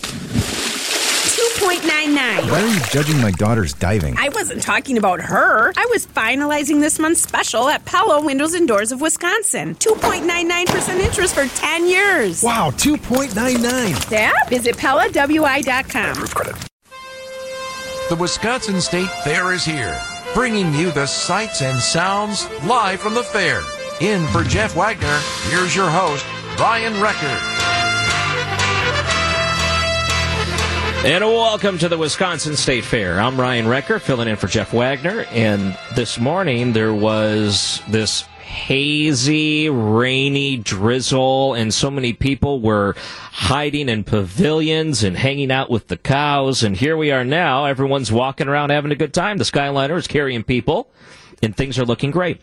2.99. Why are you judging my daughter's diving? I wasn't talking about her. I was finalizing this month's special at Pella Windows and Doors of Wisconsin. 2.99% interest for 10 years. Wow, 2.99. Yeah? Visit PellaWI.com. Proof credit. The Wisconsin State Fair is here, bringing you the sights and sounds live from the fair. In for Jeff Wagner, here's your host, Ryan Wrecker. And welcome to the Wisconsin State Fair. I'm Ryan Wrecker, filling in for Jeff Wagner. And this morning, there was this hazy, rainy drizzle, and so many people were hiding in pavilions and hanging out with the cows. And here we are now. Everyone's walking around having a good time. The Skyliner is carrying people, and things are looking great.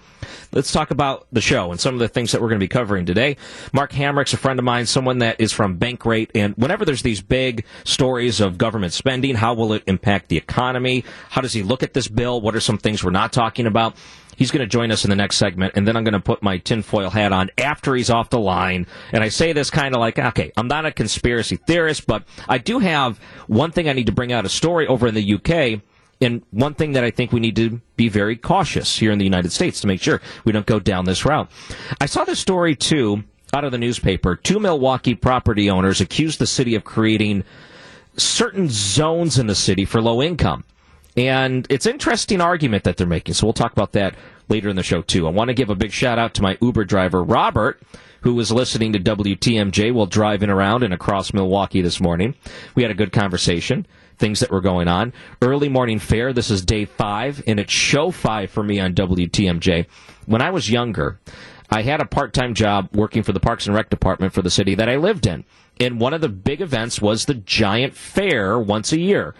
Let's talk about the show and some of the things that we're going to be covering today. Mark Hamrick's a friend of mine, someone that is from Bankrate. And whenever there's these big stories of government spending, how will it impact the economy? How does he look at this bill? What are some things we're not talking about? He's going to join us in the next segment, and then I'm going to put my tinfoil hat on after he's off the line. And I say this kind of like, okay, I'm not a conspiracy theorist, but I do have one thing I need to bring out, a story over in the UK. And one thing that I think we need to be very cautious here in the United States to make sure we don't go down this route. I saw this story, too, out of the newspaper. Two Milwaukee property owners accused the city of creating certain zones in the city for low income. And it's an interesting argument that they're making, so we'll talk about that later in the show, too. I want to give a big shout-out to my Uber driver, Robert, who was listening to WTMJ while driving around and across Milwaukee this morning. We had a good conversation. Things that were going on. Early morning fair, this is day 5, and it's show 5 for me on WTMJ. When I was younger, I had a part-time job working for the Parks and Rec Department for the city that I lived in. And one of the big events was the giant fair once a year.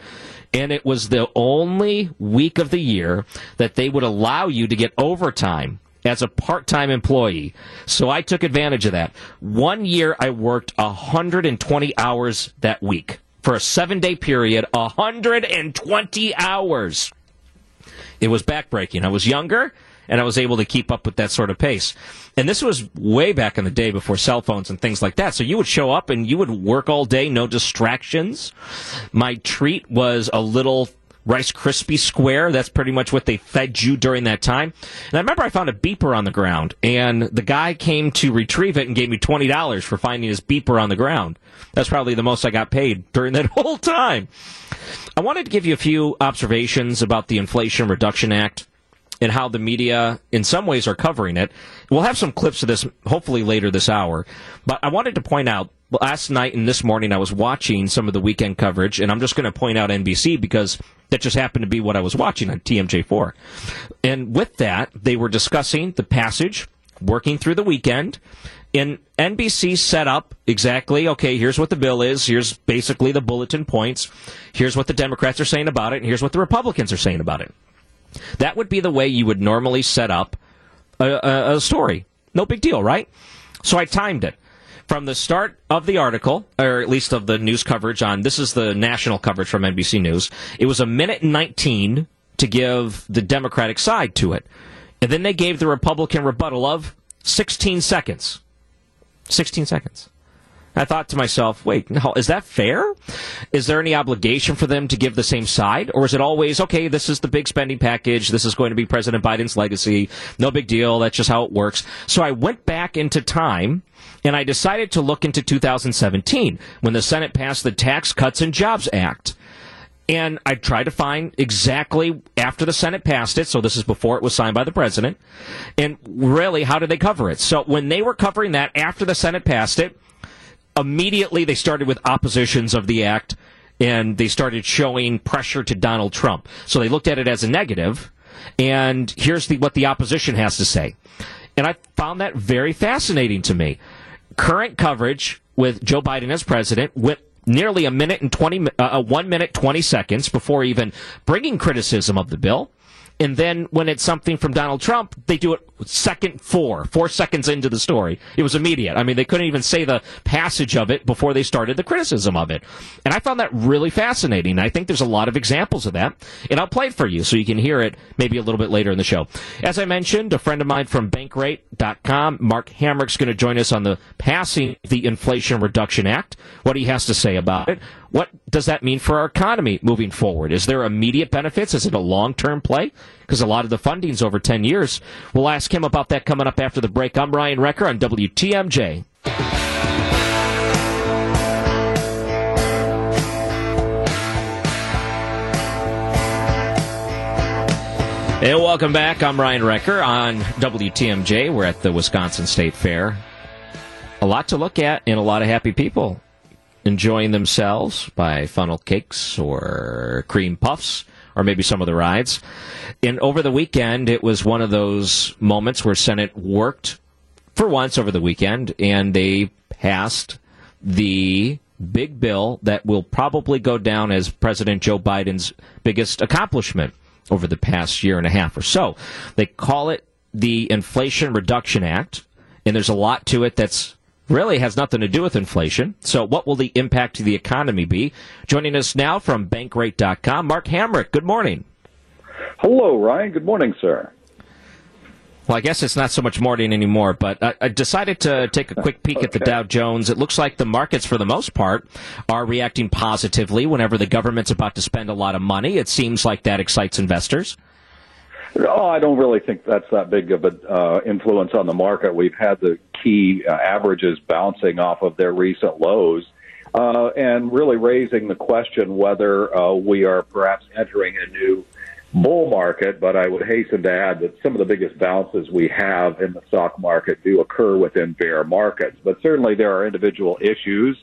And it was the only week of the year that they would allow you to get overtime as a part-time employee. So I took advantage of that. One year, I worked 120 hours that week. For a 7-day period, 120 hours. It was backbreaking. I was younger, and I was able to keep up with that sort of pace. And this was way back in the day before cell phones and things like that. So you would show up, and you would work all day, no distractions. My treat was a little Rice Krispie Square. That's pretty much what they fed you during that time. And I remember I found a beeper on the ground, and the guy came to retrieve it and gave me $20 for finding his beeper on the ground. That's probably the most I got paid during that whole time. I wanted to give you a few observations about the Inflation Reduction Act and how the media, in some ways, are covering it. We'll have some clips of this, hopefully, later this hour. But I wanted to point out, last night and this morning, I was watching some of the weekend coverage, and I'm just going to point out NBC because that just happened to be what I was watching on TMJ4. And with that, they were discussing the passage, working through the weekend, and NBC set up exactly, okay, here's what the bill is, here's basically the bulletin points, here's what the Democrats are saying about it, and here's what the Republicans are saying about it. That would be the way you would normally set up a story. No big deal, right? So I timed it. From the start of the article, or at least of the news coverage on, this is the national coverage from NBC News, it was a minute and 19 to give the Democratic side to it. And then they gave the Republican rebuttal of 16 seconds. 16 seconds. I thought to myself, wait, no, is that fair? Is there any obligation for them to give the same side? Or is it always, okay, this is the big spending package. This is going to be President Biden's legacy. No big deal. That's just how it works. So I went back into time, and I decided to look into 2017 when the Senate passed the Tax Cuts and Jobs Act. And I tried to find exactly after the Senate passed it, so this is before it was signed by the president, and really, how did they cover it? So when they were covering that after the Senate passed it, immediately, they started with oppositions of the act, and they started showing pressure to Donald Trump. So they looked at it as a negative, and here's what the opposition has to say. And I found that very fascinating to me. Current coverage with Joe Biden as president went nearly a minute and 1 minute 20 seconds before even bringing criticism of the bill. And then when it's something from Donald Trump, they do it second four seconds into the story. It was immediate. I mean, they couldn't even say the passage of it before they started the criticism of it. And I found that really fascinating. I think there's a lot of examples of that. And I'll play it for you so you can hear it maybe a little bit later in the show. As I mentioned, a friend of mine from Bankrate.com, Mark Hamrick's going to join us on the passing of the Inflation Reduction Act, what he has to say about it, What does that mean for our economy moving forward? Is there immediate benefits? Is it a long-term play? Because a lot of the funding's over 10 years. We'll ask him about that coming up after the break. I'm Ryan Wrecker on WTMJ. And welcome back. I'm Ryan Wrecker on WTMJ. We're at the Wisconsin State Fair. A lot to look at and a lot of happy people enjoying themselves by funnel cakes or cream puffs or maybe some of the rides. And over the weekend, it was one of those moments where Senate worked for once over the weekend, and they passed the big bill that will probably go down as President Joe Biden's biggest accomplishment over the past year and a half or so. They call it the Inflation Reduction Act, and there's a lot to it that's really has nothing to do with inflation. So what will the impact to the economy be? Joining us now from Bankrate.com, Mark Hamrick. Good morning. Hello, Ryan. Good morning, sir. Well, I guess it's not so much morning anymore, but I decided to take a quick peek at the Dow Jones. It looks like the markets, for the most part, are reacting positively whenever the government's about to spend a lot of money. It seems like that excites investors. Oh, I don't really think that's that big of an influence on the market. We've had the key averages bouncing off of their recent lows and really raising the question whether we are perhaps entering a new bull market, but I would hasten to add that some of the biggest bounces we have in the stock market do occur within bear markets. But certainly there are individual issues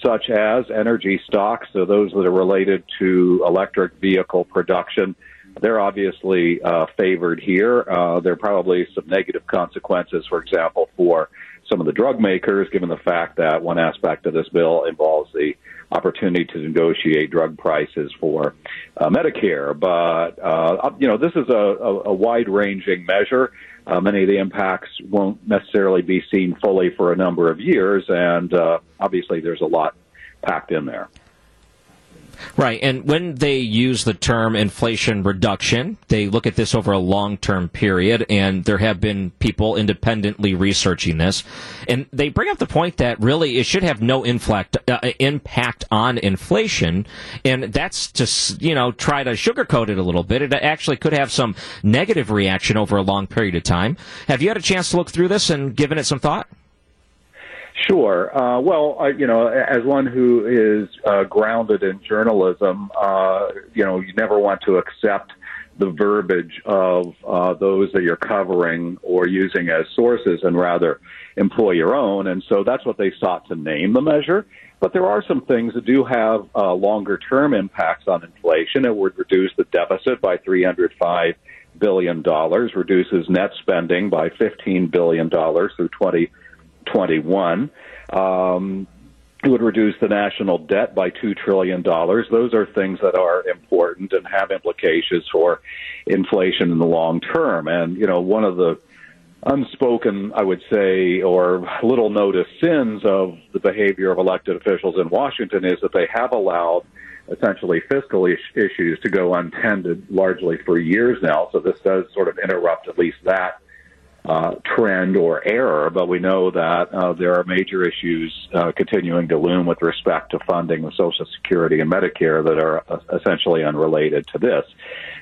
such as energy stocks, so those that are related to electric vehicle production. They're obviously favored here. There are probably some negative consequences, for example, for some of the drug makers, given the fact that one aspect of this bill involves the opportunity to negotiate drug prices for Medicare. But, you know, this is a wide-ranging measure. Many of the impacts won't necessarily be seen fully for a number of years, and obviously there's a lot packed in there. Right, and when they use the term inflation reduction, they look at this over a long-term period, and there have been people independently researching this. And they bring up the point that really it should have no impact on inflation, and that's to, you know, try to sugarcoat it a little bit. It actually could have some negative reaction over a long period of time. Have you had a chance to look through this and given it some thought? Sure. Well, you know, as one who is grounded in journalism, you know, you never want to accept the verbiage of those that you're covering or using as sources and rather employ your own. And so that's what they sought to name the measure. But there are some things that do have longer-term impacts on inflation. It would reduce the deficit by $305 billion, reduces net spending by $15 billion through 2021. It would reduce the national debt by $2 trillion. Those are things that are important and have implications for inflation in the long term. And, you know, one of the unspoken, I would say, or little noticed sins of the behavior of elected officials in Washington is that they have allowed essentially fiscal issues to go untended largely for years now. So this does sort of interrupt at least that trend or error, but we know that there are major issues continuing to loom with respect to funding of Social Security and Medicare that are essentially unrelated to this.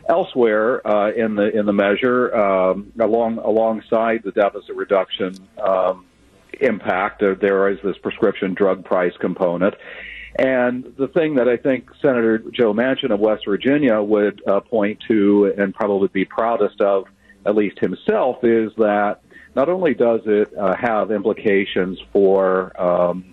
Elsewhere in the measure, alongside the deficit reduction impact, there is this prescription drug price component. And the thing that I think Senator Joe Manchin of West Virginia would point to and probably be proudest of, at least himself, is that not only does it have implications for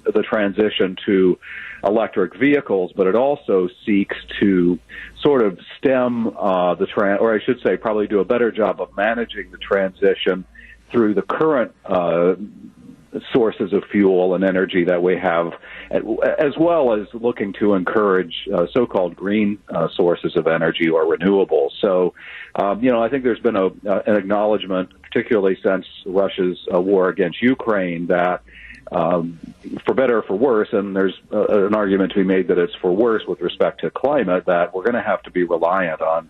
the transition to electric vehicles, but it also seeks to sort of stem probably do a better job of managing the transition through the current sources of fuel and energy that we have, as well as looking to encourage so-called green sources of energy or renewables. So, you know, I think there's been an acknowledgement, particularly since Russia's war against Ukraine, that for better or for worse, and there's an argument to be made that it's for worse with respect to climate, that we're going to have to be reliant on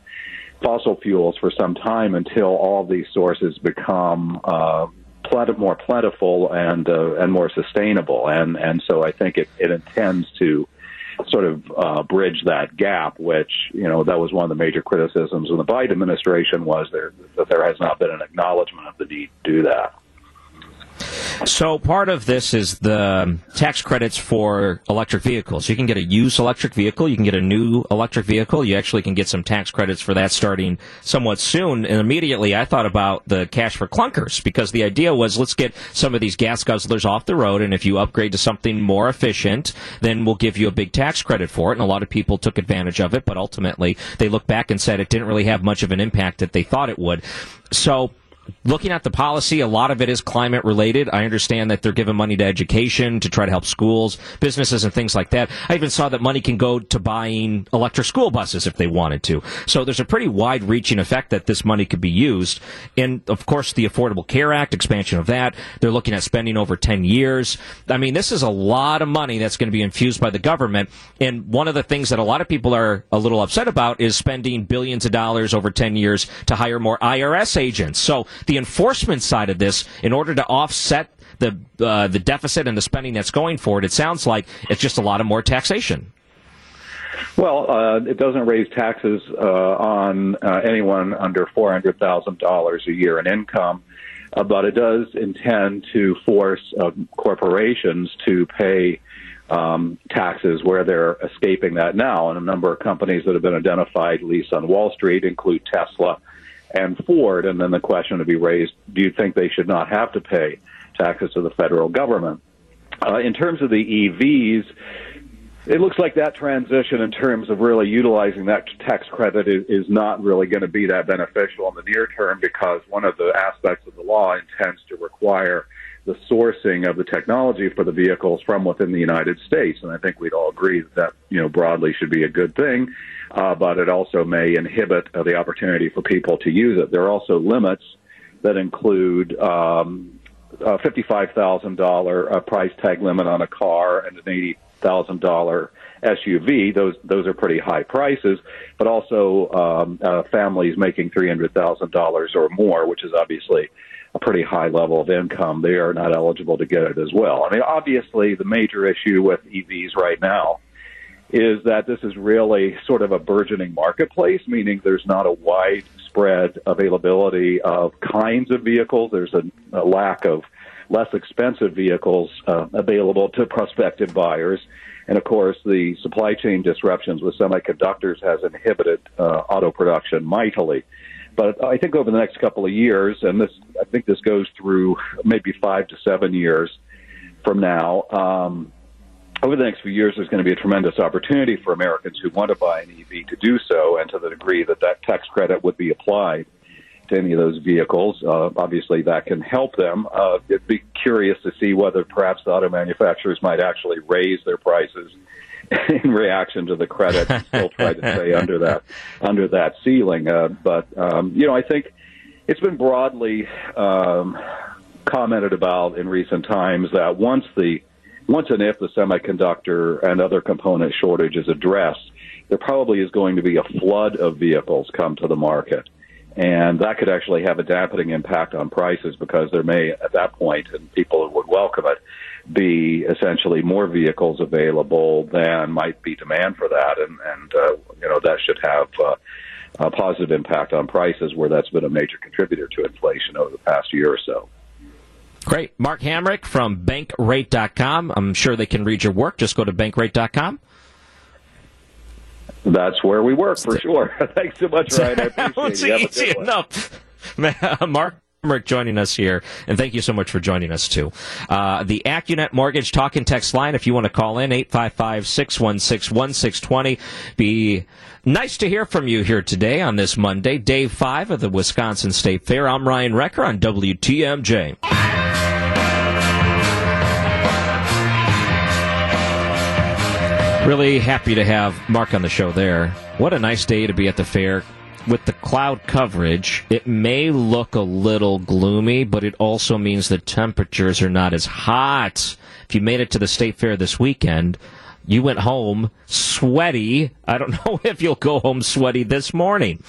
fossil fuels for some time until all these sources become more plentiful and more sustainable, and so I think it intends to sort of bridge that gap, which, you know, that was one of the major criticisms of the Biden administration, was that there has not been an acknowledgement of the need to do that. So part of this is the tax credits for electric vehicles. You can get a used electric vehicle. You can get a new electric vehicle. You actually can get some tax credits for that starting somewhat soon. And immediately I thought about the cash for clunkers, because the idea was, let's get some of these gas guzzlers off the road, and if you upgrade to something more efficient, then we'll give you a big tax credit for it. And a lot of people took advantage of it, but ultimately they looked back and said it didn't really have much of an impact that they thought it would. So looking at the policy, a lot of it is climate related. I understand that they're giving money to education to try to help schools, businesses, and things like that. I even saw that money can go to buying electric school buses if they wanted to. So there's a pretty wide-reaching effect that this money could be used. And, of course, the Affordable Care Act, expansion of that. They're looking at spending over 10 years. I mean, this is a lot of money that's going to be infused by the government. And one of the things that a lot of people are a little upset about is spending billions of dollars over 10 years to hire more IRS agents. So the enforcement side of this, in order to offset the deficit and the spending that's going forward, it sounds like it's just a lot of more taxation. Well, it doesn't raise taxes on anyone under $400,000 a year in income, but it does intend to force corporations to pay taxes where they're escaping that now. And a number of companies that have been identified, at least on Wall Street, include Tesla and Ford. And then the question to be raised, do you think they should not have to pay taxes to the federal government? In terms of the EVs, it looks like that transition in terms of really utilizing that tax credit is not really going to be that beneficial in the near term, because one of the aspects of the law intends to require the sourcing of the technology for the vehicles from within the United States. And I think we'd all agree that, you know, broadly should be a good thing, but it also may inhibit the opportunity for people to use it. There are also limits that include a $55,000 price tag limit on a car and an $80,000 SUV. Those are pretty high prices, but also families making $300,000 or more, which is obviously a pretty high level of income, they are not eligible to get it as well. I mean, obviously, the major issue with EVs right now is that this is really sort of a burgeoning marketplace, meaning there's not a widespread availability of kinds of vehicles. There's a lack of less expensive vehicles available to prospective buyers. And, of course, the supply chain disruptions with semiconductors has inhibited auto production mightily. But I think over the next couple of years, and I think this goes through maybe 5 to 7 years from now, over the next few years, there's going to be a tremendous opportunity for Americans who want to buy an EV to do so, and to the degree that tax credit would be applied to any of those vehicles, obviously that can help them. It'd be curious to see whether perhaps the auto manufacturers might actually raise their prices in reaction to the credit, and still try to stay under that ceiling. But I think it's been broadly commented about in recent times that once and if the semiconductor and other component shortage is addressed, there probably is going to be a flood of vehicles come to the market. And that could actually have a dampening impact on prices, because there may, at that point, and people would welcome it, be essentially more vehicles available than might be demand for that. And that should have a positive impact on prices, where that's been a major contributor to inflation over the past year or so. Great. Mark Hamrick from Bankrate.com. I'm sure they can read your work. Just go to Bankrate.com. That's where we work, for sure. Thanks so much, Ryan. I appreciate it. Easy enough. Mark Hamrick joining us here, and thank you so much for joining us, too. The Acunet Mortgage Talk and Text line, if you want to call in, 855-616-1620. Be nice to hear from you here today on this Monday, day 5 of the Wisconsin State Fair. I'm Ryan Wrecker on WTMJ. Really happy to have Mark on the show there. What a nice day to be at the fair. With the cloud coverage, it may look a little gloomy, but it also means the temperatures are not as hot. If you made it to the state fair this weekend, you went home sweaty. I don't know if you'll go home sweaty this morning.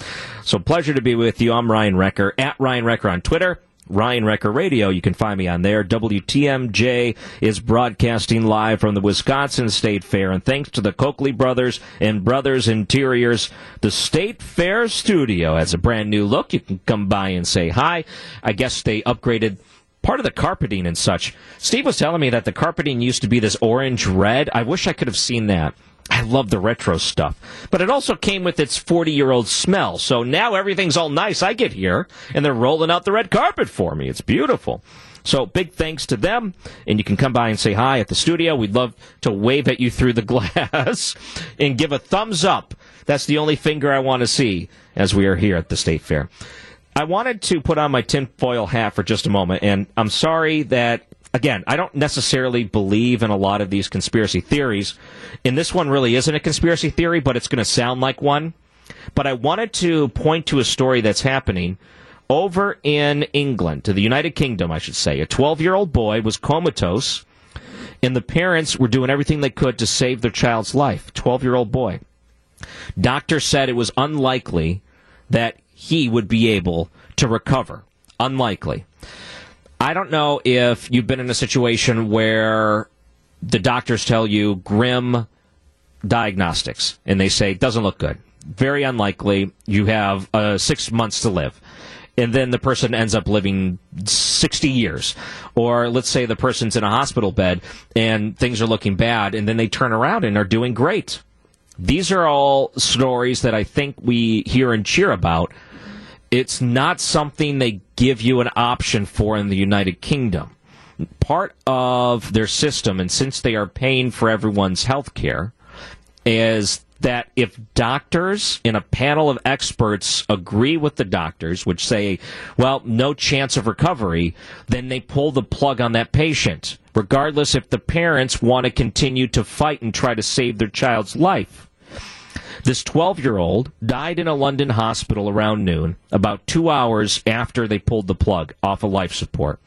So pleasure to be with you. I'm Ryan Wrecker, at Ryan Wrecker on Twitter. Ryan Wrecker Radio. You can find me on there. WTMJ is broadcasting live from the Wisconsin State Fair, and thanks to the Coakley Brothers and Brothers Interiors, the State Fair studio has a brand new look. You can come by and say hi. I guess they upgraded part of the carpeting and such. Steve was telling me that the carpeting used to be this orange-red. I wish I could have seen that. I love the retro stuff. But it also came with its 40-year-old smell. So now everything's all nice. I get here, and they're rolling out the red carpet for me. It's beautiful. So big thanks to them. And you can come by and say hi at the studio. We'd love to wave at you through the glass and give a thumbs up. That's the only finger I want to see as we are here at the State Fair. I wanted to put on my tinfoil hat for just a moment, and I'm sorry that, again, I don't necessarily believe in a lot of these conspiracy theories, and this one really isn't a conspiracy theory, but it's going to sound like one. But I wanted to point to a story that's happening over in England, to the United Kingdom, I should say. A 12-year-old boy was comatose, and the parents were doing everything they could to save their child's life, 12-year-old boy. Doctors said it was unlikely that he would be able to recover. Unlikely. I don't know if you've been in a situation where the doctors tell you grim diagnostics, and they say, it doesn't look good. Very unlikely. You have 6 months to live. And then the person ends up living 60 years. Or let's say the person's in a hospital bed, and things are looking bad, and then they turn around and are doing great. These are all stories that I think we hear and cheer about. It's not something they give you an option for in the United Kingdom. Part of their system, and since they are paying for everyone's health care, is that if doctors in a panel of experts agree with the doctors, which say, well, no chance of recovery, then they pull the plug on that patient, regardless if the parents want to continue to fight and try to save their child's life. This 12-year-old died in a London hospital around noon, about 2 hours after they pulled the plug off of life support.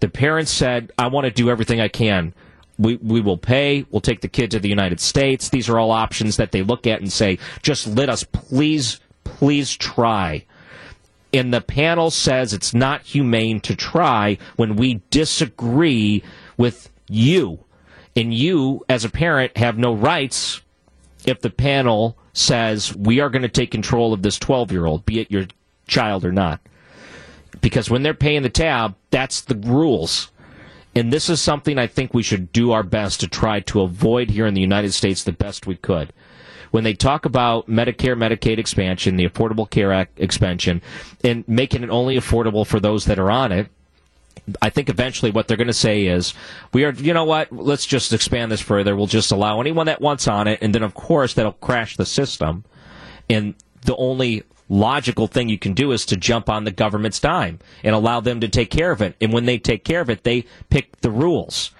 The parents said, I want to do everything I can. We will pay. We'll take the kid to the United States. These are all options that they look at and say, just let us please try. And the panel says it's not humane to try when we disagree with you. And you, as a parent, have no rights if the panel says we are going to take control of this 12-year-old, be it your child or not. Because when they're paying the tab, that's the rules. And this is something I think we should do our best to try to avoid here in the United States the best we could. When they talk about Medicare, Medicaid expansion, the Affordable Care Act expansion, and making it only affordable for those that are on it, I think eventually what they're going to say is, we are, you know what, let's just expand this further. We'll just allow anyone that wants on it. And then, of course, that'll crash the system. And the only logical thing you can do is to jump on the government's dime and allow them to take care of it. And when they take care of it, they pick the rules.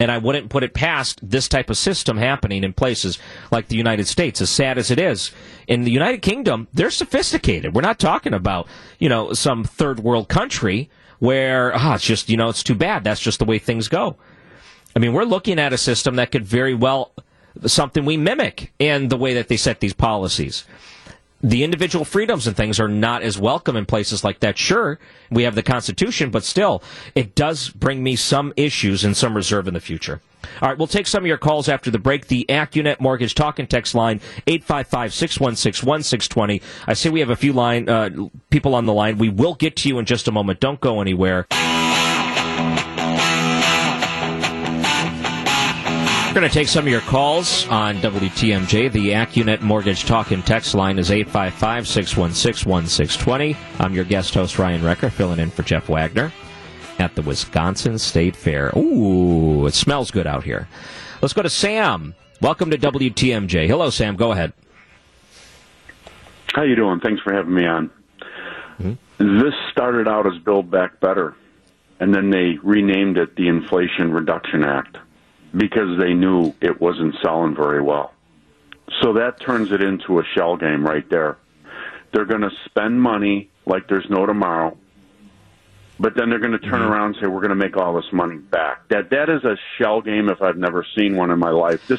And I wouldn't put it past this type of system happening in places like the United States, as sad as it is. In the United Kingdom, they're sophisticated. We're not talking about, you know, some third world country where, it's just, you know, it's too bad. That's just the way things go. I mean, we're looking at a system that could very well, something we mimic in the way that they set these policies. The individual freedoms and things are not as welcome in places like that. Sure, we have the Constitution, but still, it does bring me some issues and some reserve in the future. All right, we'll take some of your calls after the break. The Acunet Mortgage Talk and Text line, 855-616-1620. I see we have a few line people on the line. We will get to you in just a moment. Don't go anywhere. We're going to take some of your calls on WTMJ. The Acunet Mortgage Talk and Text line is 855-616-1620. I'm your guest host, Ryan Wrecker, filling in for Jeff Wagner at the Wisconsin State Fair. Ooh, it smells good out here. Let's go to Sam. Welcome to WTMJ. Hello, Sam. Go ahead. How you doing? Thanks for having me on. Mm-hmm. This started out as Build Back Better, and then they renamed it the Inflation Reduction Act, because they knew it wasn't selling very well. So that turns it into a shell game right there. They're going to spend money like there's no tomorrow, but then they're going to turn around and say, we're going to make all this money back. That is a shell game if I've never seen one in my life. This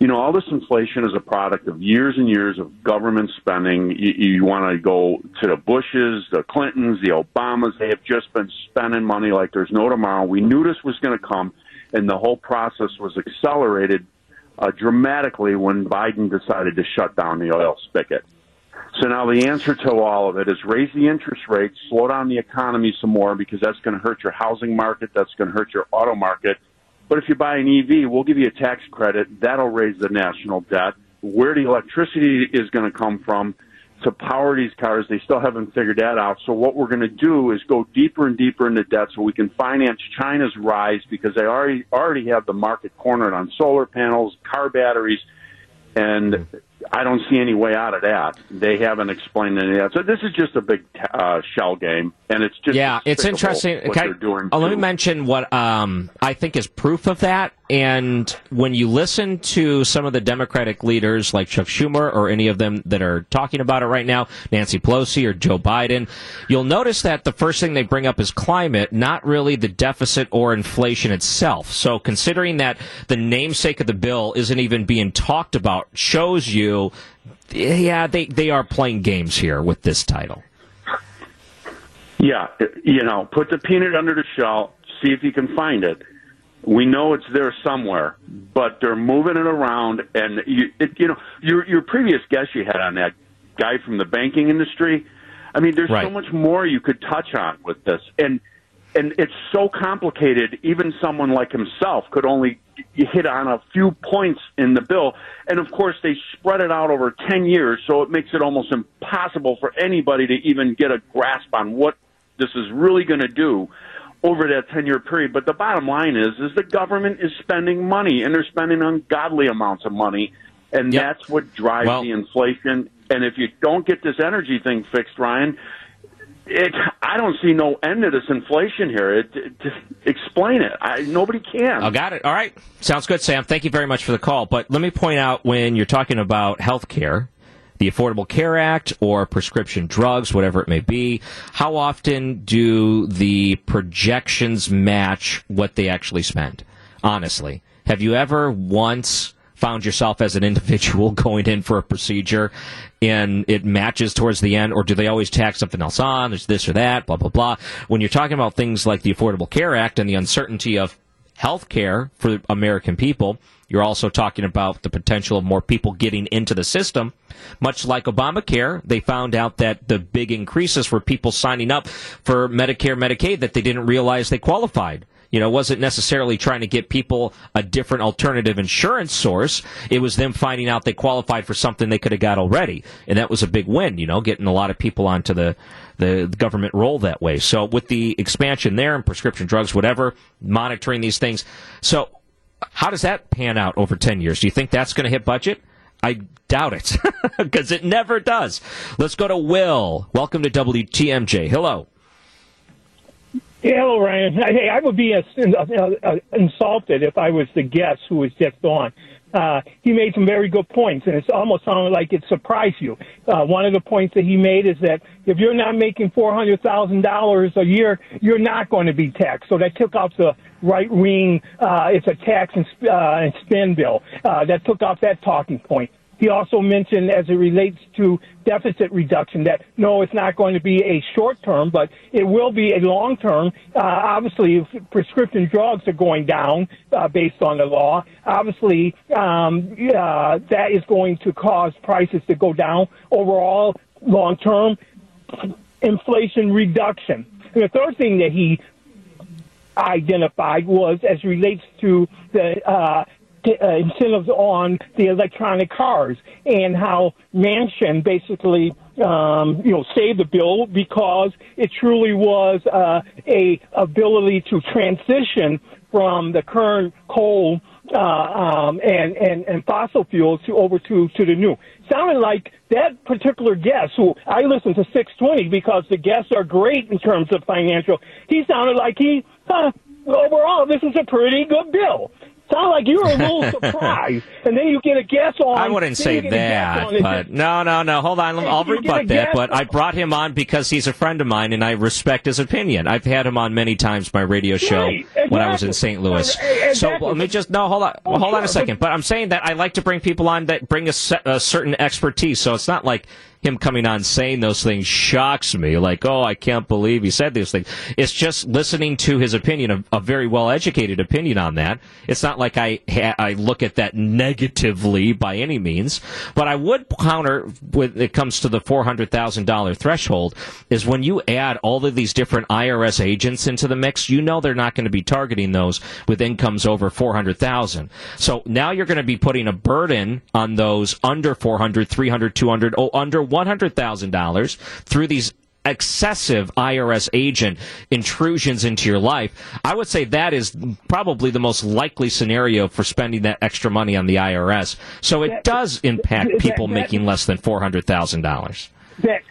you know, all this inflation is a product of years and years of government spending. You want to go to the Bushes, the Clintons, the Obamas. They have just been spending money like there's no tomorrow. We knew this was going to come, and the whole process was accelerated dramatically when Biden decided to shut down the oil spigot. So now the answer to all of it is raise the interest rates, slow down the economy some more, because that's going to hurt your housing market, that's going to hurt your auto market. But if you buy an EV, we'll give you a tax credit. That'll raise the national debt. Where the electricity is going to come from to power these cars, they still haven't figured that out. So what we're going to do is go deeper and deeper into debt so we can finance China's rise, because they already have the market cornered on solar panels, car batteries, and I don't see any way out of that. They haven't explained any of that. So this is just a big shell game, and it's just it's interesting what they're doing. Let me mention what I think is proof of that. And when you listen to some of the Democratic leaders like Chuck Schumer or any of them that are talking about it right now, Nancy Pelosi or Joe Biden, you'll notice that the first thing they bring up is climate, not really the deficit or inflation itself. So considering that the namesake of the bill isn't even being talked about shows you, they are playing games here with this title. Yeah, you know, put the peanut under the shell, see if you can find it. We know it's there somewhere, but they're moving it around. And your previous guest you had on that guy from the banking industry, I mean, there's so much more you could touch on with this, and it's so complicated. Even someone like himself could only hit on a few points in the bill, and of course they spread it out over 10 years, so it makes it almost impossible for anybody to even get a grasp on what this is really going to do over that 10-year period. But the bottom line is the government is spending money, and they're spending ungodly amounts of money, and that's what drives the inflation. And if you don't get this energy thing fixed, Ryan, I don't see no end to this inflation here. Explain it. Nobody can. I got it. All right. Sounds good, Sam. Thank you very much for the call. But let me point out, when you're talking about health care, the Affordable Care Act or prescription drugs, whatever it may be, how often do the projections match what they actually spend? Honestly, have you ever once found yourself as an individual going in for a procedure and it matches towards the end? Or do they always tack something else on? There's this or that, blah, blah, blah. When you're talking about things like the Affordable Care Act and the uncertainty of health care for American people, you're also talking about the potential of more people getting into the system. Much like Obamacare, they found out that the big increases were people signing up for Medicare, Medicaid that they didn't realize they qualified. You know, it wasn't necessarily trying to get people a different alternative insurance source. It was them finding out they qualified for something they could have got already. And that was a big win, you know, getting a lot of people onto the government roll that way. So with the expansion there and prescription drugs, whatever, monitoring these things. So how does that pan out over 10 years? Do you think that's going to hit budget? I doubt it, because it never does. Let's go to Will. Welcome to WTMJ. Hello. Yeah, hello, Ryan. Hey, I would be insulted if I was the guest who was just on. He made some very good points, and it's almost sounded like it surprised you. One of the points that he made is that if you're not making $400,000 a year, you're not going to be taxed. So that took off the right wing, it's a tax and spend bill. That took off that talking point. He also mentioned, as it relates to deficit reduction, that no, it's not going to be a short term, but it will be a long term. Obviously, if prescription drugs are going down based on the law, obviously that is going to cause prices to go down overall, long term, inflation reduction. And the third thing that he identified was, as relates to the incentives on the electronic cars, and how Manchin basically, saved the bill because it truly was a ability to transition from the current coal and fossil fuels to over to the new. Sounded like that particular guest, who I listen to 620 because the guests are great in terms of financial. He sounded like overall, this is a pretty good bill. Sound like you were a little surprised, and then you get a guess on. I wouldn't say that, but no. Hold on, I'll rebut that. But I brought him on because he's a friend of mine, and I respect his opinion. I've had him on many times, my radio show, when I was in St. Louis. So let me just, hold on a second. But I'm saying that I like to bring people on that bring a certain expertise. So it's not like him coming on saying those things shocks me, like, oh, I can't believe he said these things. It's just listening to his opinion, a very well-educated opinion on that. It's not like I look at that negatively by any means. But I would counter, when it comes to the $400,000 threshold, is when you add all of these different IRS agents into the mix, you know they're not going to be targeting those with incomes over $400,000. So now you're going to be putting a burden on those under $400,000, $300,000, $200,000, under $100,000 through these excessive IRS agent intrusions into your life. I would say that is probably the most likely scenario for spending that extra money on the IRS. So it does impact people making less than $400,000. That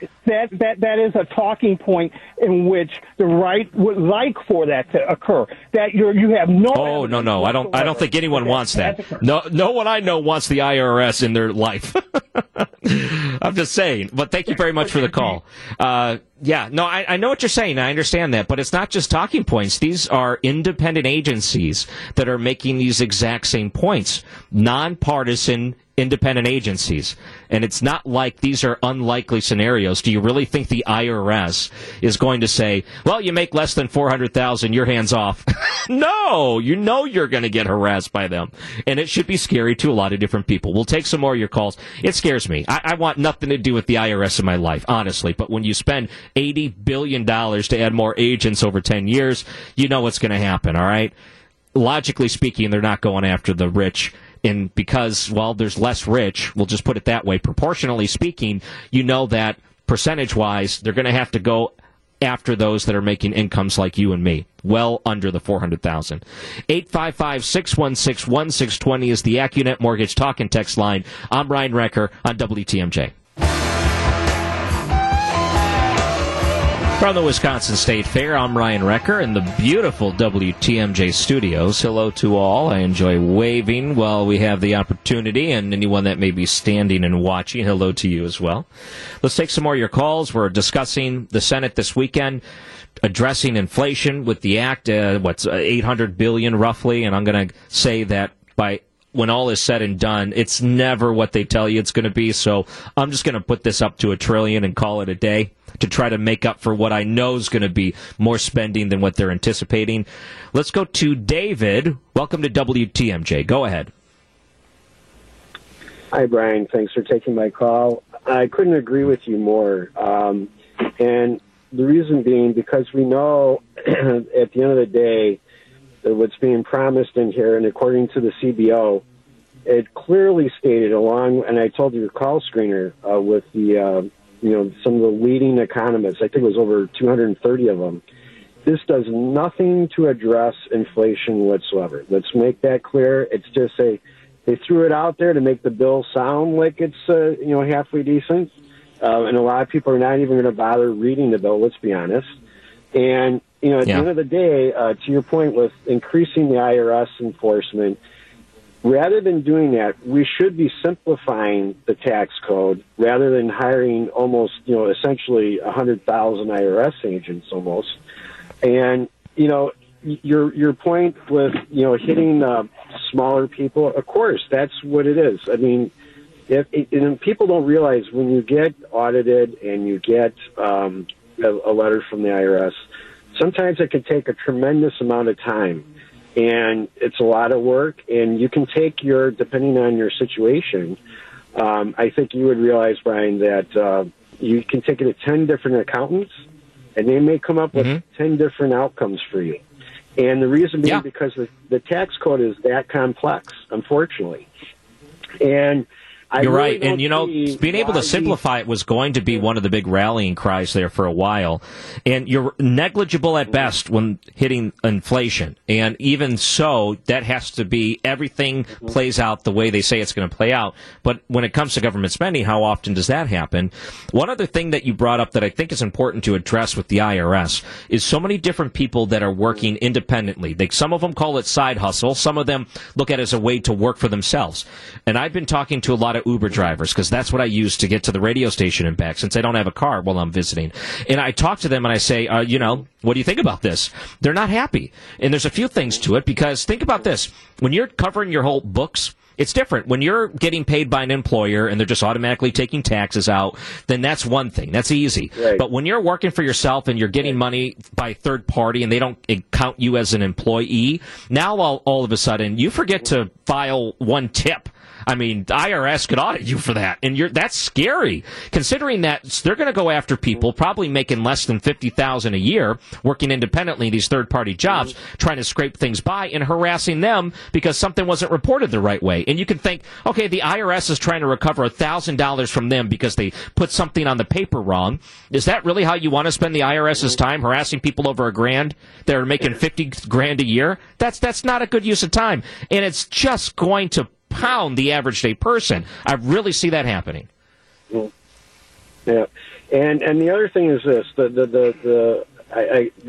is a talking point in which the right would like for that to occur. That you have no. Oh no! I don't think anyone wants that. No one I know wants the IRS in their life. I'm just saying. But thank you very much for the call. I know what you're saying. I understand that. But it's not just talking points. These are independent agencies that are making these exact same points. Nonpartisan independent agencies. And it's not like these are unlikely scenarios. Do you really think the IRS is going to say, well, you make less than $400,000, your hands off? No, you know you're going to get harassed by them. And it should be scary to a lot of different people. We'll take some more of your calls. It scares me. I want nothing to do with the IRS in my life, honestly. But when you spend $80 billion to add more agents over 10 years, you know what's going to happen, all right? Logically speaking, they're not going after the rich. And because, well, there's less rich, we'll just put it that way, proportionally speaking, you know that percentage-wise, they're going to have to go after those that are making incomes like you and me, well under the $400,000. 855-616-1620 is the Acunet Mortgage Talk and Text line. I'm Ryan Wrecker on WTMJ. From the Wisconsin State Fair, I'm Ryan Wrecker in the beautiful WTMJ studios. Hello to all. I enjoy waving while we have the opportunity, and anyone that may be standing and watching, hello to you as well. Let's take some more of your calls. We're discussing the Senate this weekend, addressing inflation with the act, $800 billion roughly, and I'm going to say that by when all is said and done, it's never what they tell you it's going to be. So I'm just going to put this up to $1 trillion and call it a day to try to make up for what I know is going to be more spending than what they're anticipating. Let's go to David. Welcome to WTMJ. Go ahead. Hi, Brian. Thanks for taking my call. I couldn't agree with you more. And the reason being because we know at the end of the day, what's being promised in here, and according to the CBO, it clearly stated along, and I told you the call screener with the, some of the leading economists, I think it was over 230 of them, this does nothing to address inflation whatsoever. Let's make that clear. It's just they threw it out there to make the bill sound like it's, halfway decent, and a lot of people are not even going to bother reading the bill, let's be honest. And the end of the day, to your point with increasing the IRS enforcement, rather than doing that, we should be simplifying the tax code rather than hiring almost, essentially 100,000 IRS agents almost. And, your point with, hitting smaller people, of course, that's what it is. I mean, if people don't realize when you get audited and you get a letter from the IRS, sometimes it can take a tremendous amount of time, and it's a lot of work, and you can take depending on your situation, I think you would realize, Brian, that you can take it to 10 different accountants, and they may come up with 10 different outcomes for you. And the reason being because the tax code is that complex, unfortunately. And you're right, and being able to simplify it was going to be one of the big rallying cries there for a while, and you're negligible at best when hitting inflation, and even so, that has to be, everything plays out the way they say it's going to play out, but when it comes to government spending, how often does that happen? One other thing that you brought up that I think is important to address with the IRS is so many different people that are working independently. Some of them call it side hustle, some of them look at it as a way to work for themselves, and I've been talking to a lot of of Uber drivers, because that's what I use to get to the radio station and back, since I don't have a car while I'm visiting. And I talk to them and I say, what do you think about this? They're not happy. And there's a few things to it, because think about this. When you're covering your whole books, it's different. When you're getting paid by an employer and they're just automatically taking taxes out, then that's one thing. That's easy. Right. But when you're working for yourself and you're getting money by third party and they don't count you as an employee, now all of a sudden you forget to file one tip. I mean, the IRS could audit you for that, and that's scary. Considering that they're going to go after people probably making less than $50,000 a year, working independently in these third-party jobs, trying to scrape things by and harassing them because something wasn't reported the right way. And you can think, okay, the IRS is trying to recover $1,000 from them because they put something on the paper wrong. Is that really how you want to spend the IRS's time, harassing people over $1,000 that are making $50,000 a year? That's not a good use of time, and it's just going to pound the average day person. I really see that happening. Yeah, and the other thing is this: the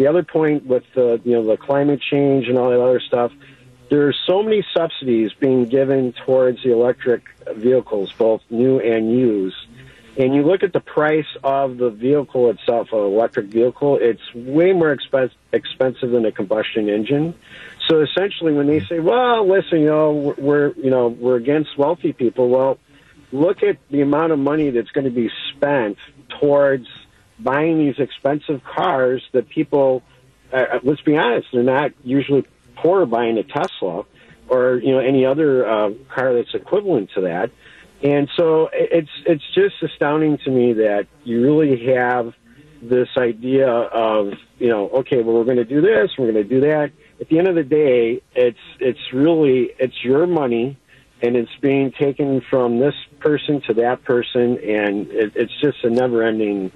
other point with the climate change and all that other stuff. There are so many subsidies being given towards the electric vehicles, both new and used. And you look at the price of the vehicle itself, an electric vehicle, it's way more expensive than a combustion engine. So essentially, when they say, "Well, listen, we're against wealthy people," well, look at the amount of money that's going to be spent towards buying these expensive cars that people. Let's be honest; they're not usually poor buying a Tesla or any other car that's equivalent to that. And so it's just astounding to me that you really have this idea of okay, well, we're going to do this, we're going to do that. At the end of the day, it's really your money, and it's being taken from this person to that person, and it's just a never-ending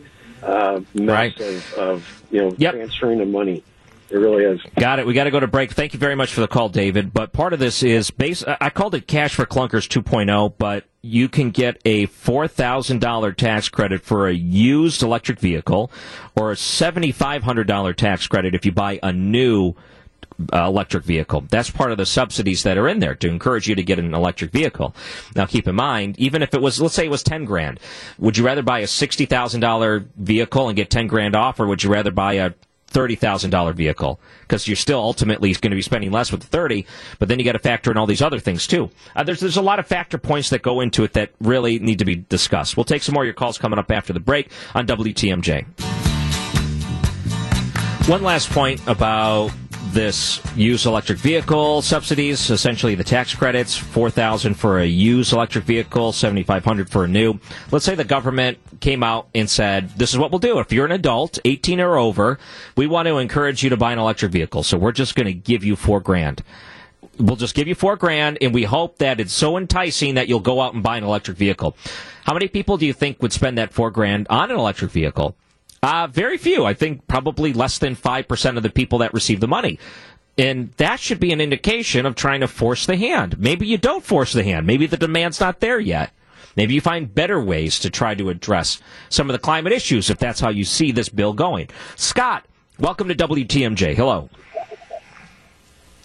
mess of transferring the money. It really is. Got it. We got to go to break. Thank you very much for the call, David. But part of this is I called it Cash for Clunkers 2.0, but you can get a $4,000 tax credit for a used electric vehicle, or a $7,500 tax credit if you buy a new electric vehicle. That's part of the subsidies that are in there to encourage you to get an electric vehicle. Now, keep in mind, even if it was, let's say it was $10,000, would you rather buy a $60,000 vehicle and get $10,000 off, or would you rather buy a $30,000 vehicle? Because you're still ultimately going to be spending less with the 30, but then you got to factor in all these other things too. There's a lot of factor points that go into it that really need to be discussed. We'll take some more of your calls coming up after the break on WTMJ. One last point about this used electric vehicle subsidies, essentially the tax credits, $4,000 for a used electric vehicle, $7,500 for a new. Let's say the government came out and said, this is what we'll do. If you're an adult, 18 or over, we want to encourage you to buy an electric vehicle, so we're just going to give you $4,000. We'll just give you $4,000, and we hope that it's so enticing that you'll go out and buy an electric vehicle. How many people do you think would spend that $4,000 on an electric vehicle? Very few. I think probably less than 5% of the people that receive the money. And that should be an indication of trying to force the hand. Maybe you don't force the hand. Maybe the demand's not there yet. Maybe you find better ways to try to address some of the climate issues, if that's how you see this bill going. Scott, welcome to WTMJ. Hello.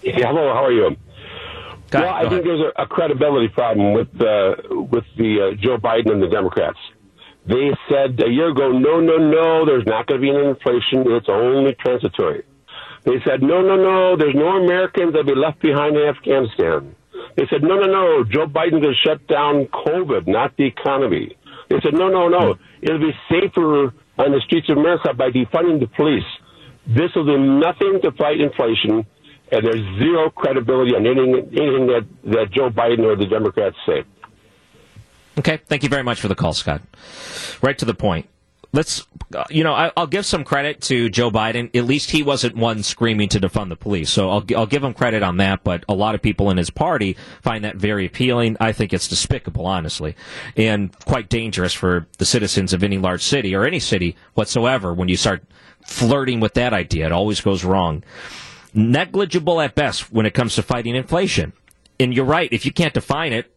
Yeah, hello. How are you? Scott, well, I think there's a credibility problem with Joe Biden and the Democrats. They said a year ago, no, there's not going to be an inflation. It's only transitory. They said, no, there's no Americans that will be left behind in Afghanistan. They said, no, Joe Biden will shut down COVID, not the economy. They said, no, it'll be safer on the streets of America by defunding the police. This will do nothing to fight inflation, and there's zero credibility on anything that Joe Biden or the Democrats say. Okay, thank you very much for the call, Scott. Right to the point. Let's, I'll give some credit to Joe Biden. At least he wasn't one screaming to defund the police, so I'll give him credit on that. But a lot of people in his party find that very appealing. I think it's despicable, honestly, and quite dangerous for the citizens of any large city or any city whatsoever. When you start flirting with that idea, it always goes wrong. Negligible at best when it comes to fighting inflation. And you're right. If you can't define it,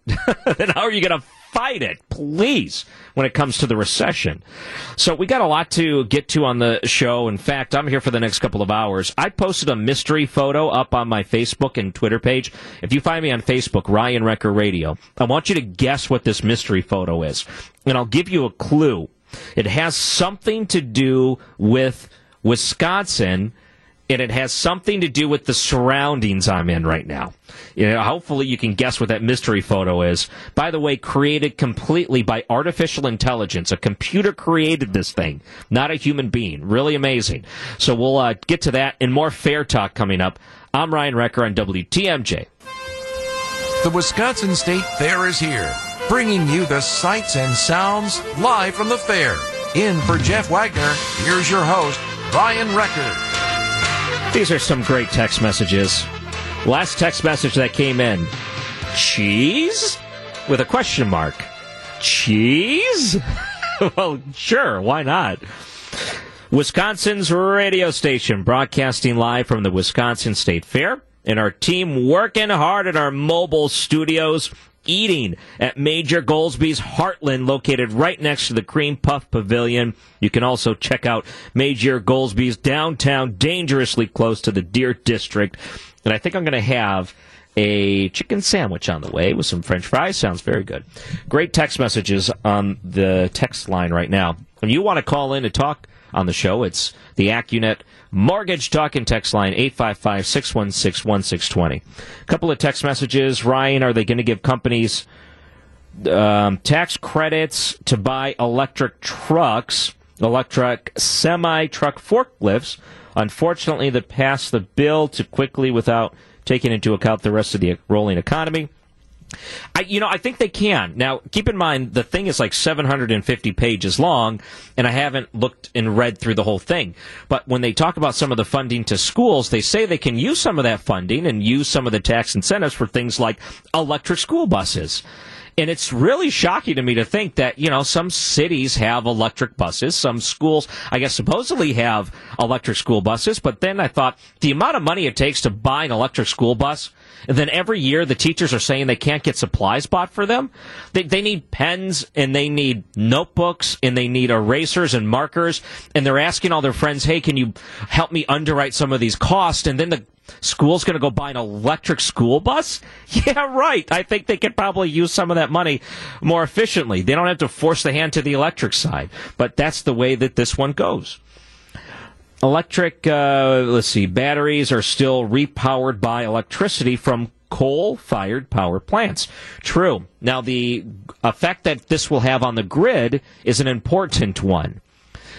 then how are you going to fight it, please, when it comes to the recession. So we got a lot to get to on the show. In fact, I'm here for the next couple of hours. I posted a mystery photo up on my Facebook and Twitter page. If you find me on Facebook, Ryan Wrecker Radio, I want you to guess what this mystery photo is. And I'll give you a clue. It has something to do with Wisconsin, and it has something to do with the surroundings I'm in right now. You know, hopefully you can guess what that mystery photo is. By the way, created completely by artificial intelligence. A computer created this thing, not a human being. Really amazing. So we'll get to that and more fair talk coming up. I'm Ryan Wrecker on WTMJ. The Wisconsin State Fair is here, bringing you the sights and sounds live from the fair. In for Jeff Wagner, here's your host, Ryan Wrecker. These are some great text messages. Last text message that came in. Cheese? With a question mark. Cheese? Well, sure, why not? Wisconsin's radio station broadcasting live from the Wisconsin State Fair. And our team working hard at our mobile studios, eating at Major Goldsby's Heartland, located right next to the Cream Puff Pavilion. You can also check out Major Goldsby's downtown, dangerously close to the Deer District. And I think I'm going to have a chicken sandwich on the way with some French fries. Sounds very good. Great text messages on the text line right now. If you want to call in and talk on the show, it's the Acunet Mortgage Talk and Text Line, 855-616-1620. A couple of text messages. Ryan, are they going to give companies tax credits to buy electric trucks, electric semi-truck forklifts? Unfortunately, they passed the bill too quickly without taking into account the rest of the rolling economy. I think they can. Now, keep in mind, the thing is like 750 pages long, and I haven't looked and read through the whole thing. But when they talk about some of the funding to schools, they say they can use some of that funding and use some of the tax incentives for things like electric school buses. And it's really shocking to me to think that, you know, some cities have electric buses, some schools, I guess, supposedly have electric school buses. But then I thought, the amount of money it takes to buy an electric school bus, and then every year the teachers are saying they can't get supplies bought for them. They need pens, and they need notebooks, and they need erasers and markers. And they're asking all their friends, hey, can you help me underwrite some of these costs? And then the school's going to go buy an electric school bus? Yeah, right. I think they could probably use some of that money more efficiently. They don't have to force the hand to the electric side. But that's the way that this one goes. Electric, batteries are still repowered by electricity from coal-fired power plants. True. Now, the effect that this will have on the grid is an important one.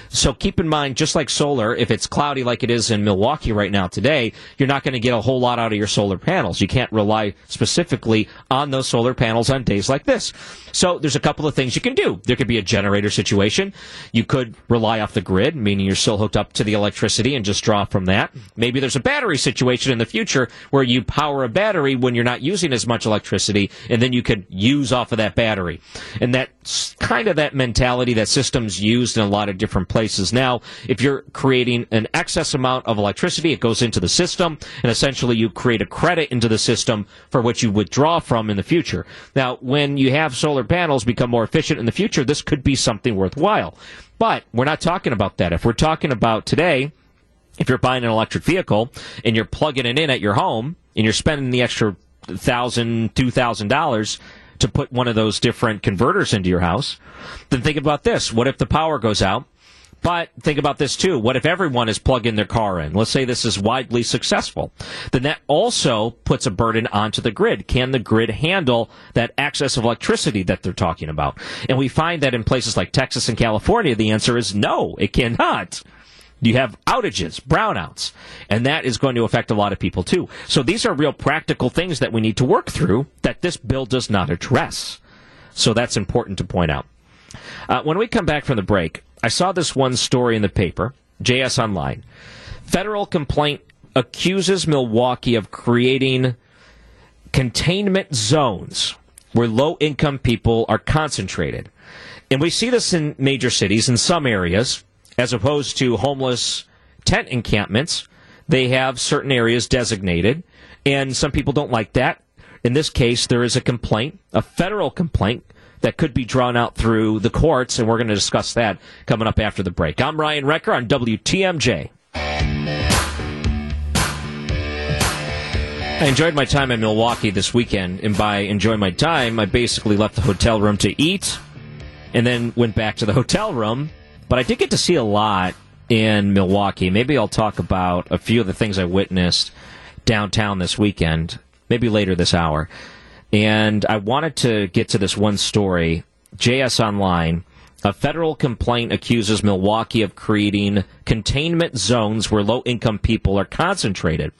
So keep in mind, just like solar, if it's cloudy like it is in Milwaukee right now today, you're not going to get a whole lot out of your solar panels. You can't rely specifically on those solar panels on days like this. So there's a couple of things you can do. There could be a generator situation. You could rely off the grid, meaning you're still hooked up to the electricity and just draw from that. Maybe there's a battery situation in the future where you power a battery when you're not using as much electricity, and then you could use off of that battery. And that's kind of that mentality that systems used in a lot of different places. Now, if you're creating an excess amount of electricity, it goes into the system, and essentially you create a credit into the system for which you withdraw from in the future. Now, when you have solar panels become more efficient in the future, this could be something worthwhile. But we're not talking about that. If we're talking about today, if you're buying an electric vehicle and you're plugging it in at your home and you're spending the extra $1,000, $2,000 to put one of those different converters into your house, then think about this. What if the power goes out? But think about this, too. What if everyone is plugging their car in? Let's say this is widely successful. Then that also puts a burden onto the grid. Can the grid handle that excess of electricity that they're talking about? And we find that in places like Texas and California, the answer is no, it cannot. You have outages, brownouts, and that is going to affect a lot of people, too. So these are real practical things that we need to work through that this bill does not address. So that's important to point out. When we come back from the break, I saw this one story in the paper, JS Online. Federal complaint accuses Milwaukee of creating containment zones where low-income people are concentrated. And we see this in major cities, in some areas, as opposed to homeless tent encampments. They have certain areas designated, and some people don't like that. In this case, there is a complaint, a federal complaint, that could be drawn out through the courts, and we're going to discuss that coming up after the break. I'm Ryan Wrecker on WTMJ. I enjoyed my time in Milwaukee this weekend, and by enjoy my time, I basically left the hotel room to eat and then went back to the hotel room. But I did get to see a lot in Milwaukee. Maybe I'll talk about a few of the things I witnessed downtown this weekend, maybe later this hour. And I wanted to get to this one story, JS Online. A federal complaint accuses Milwaukee of creating containment zones where low-income people are concentrated.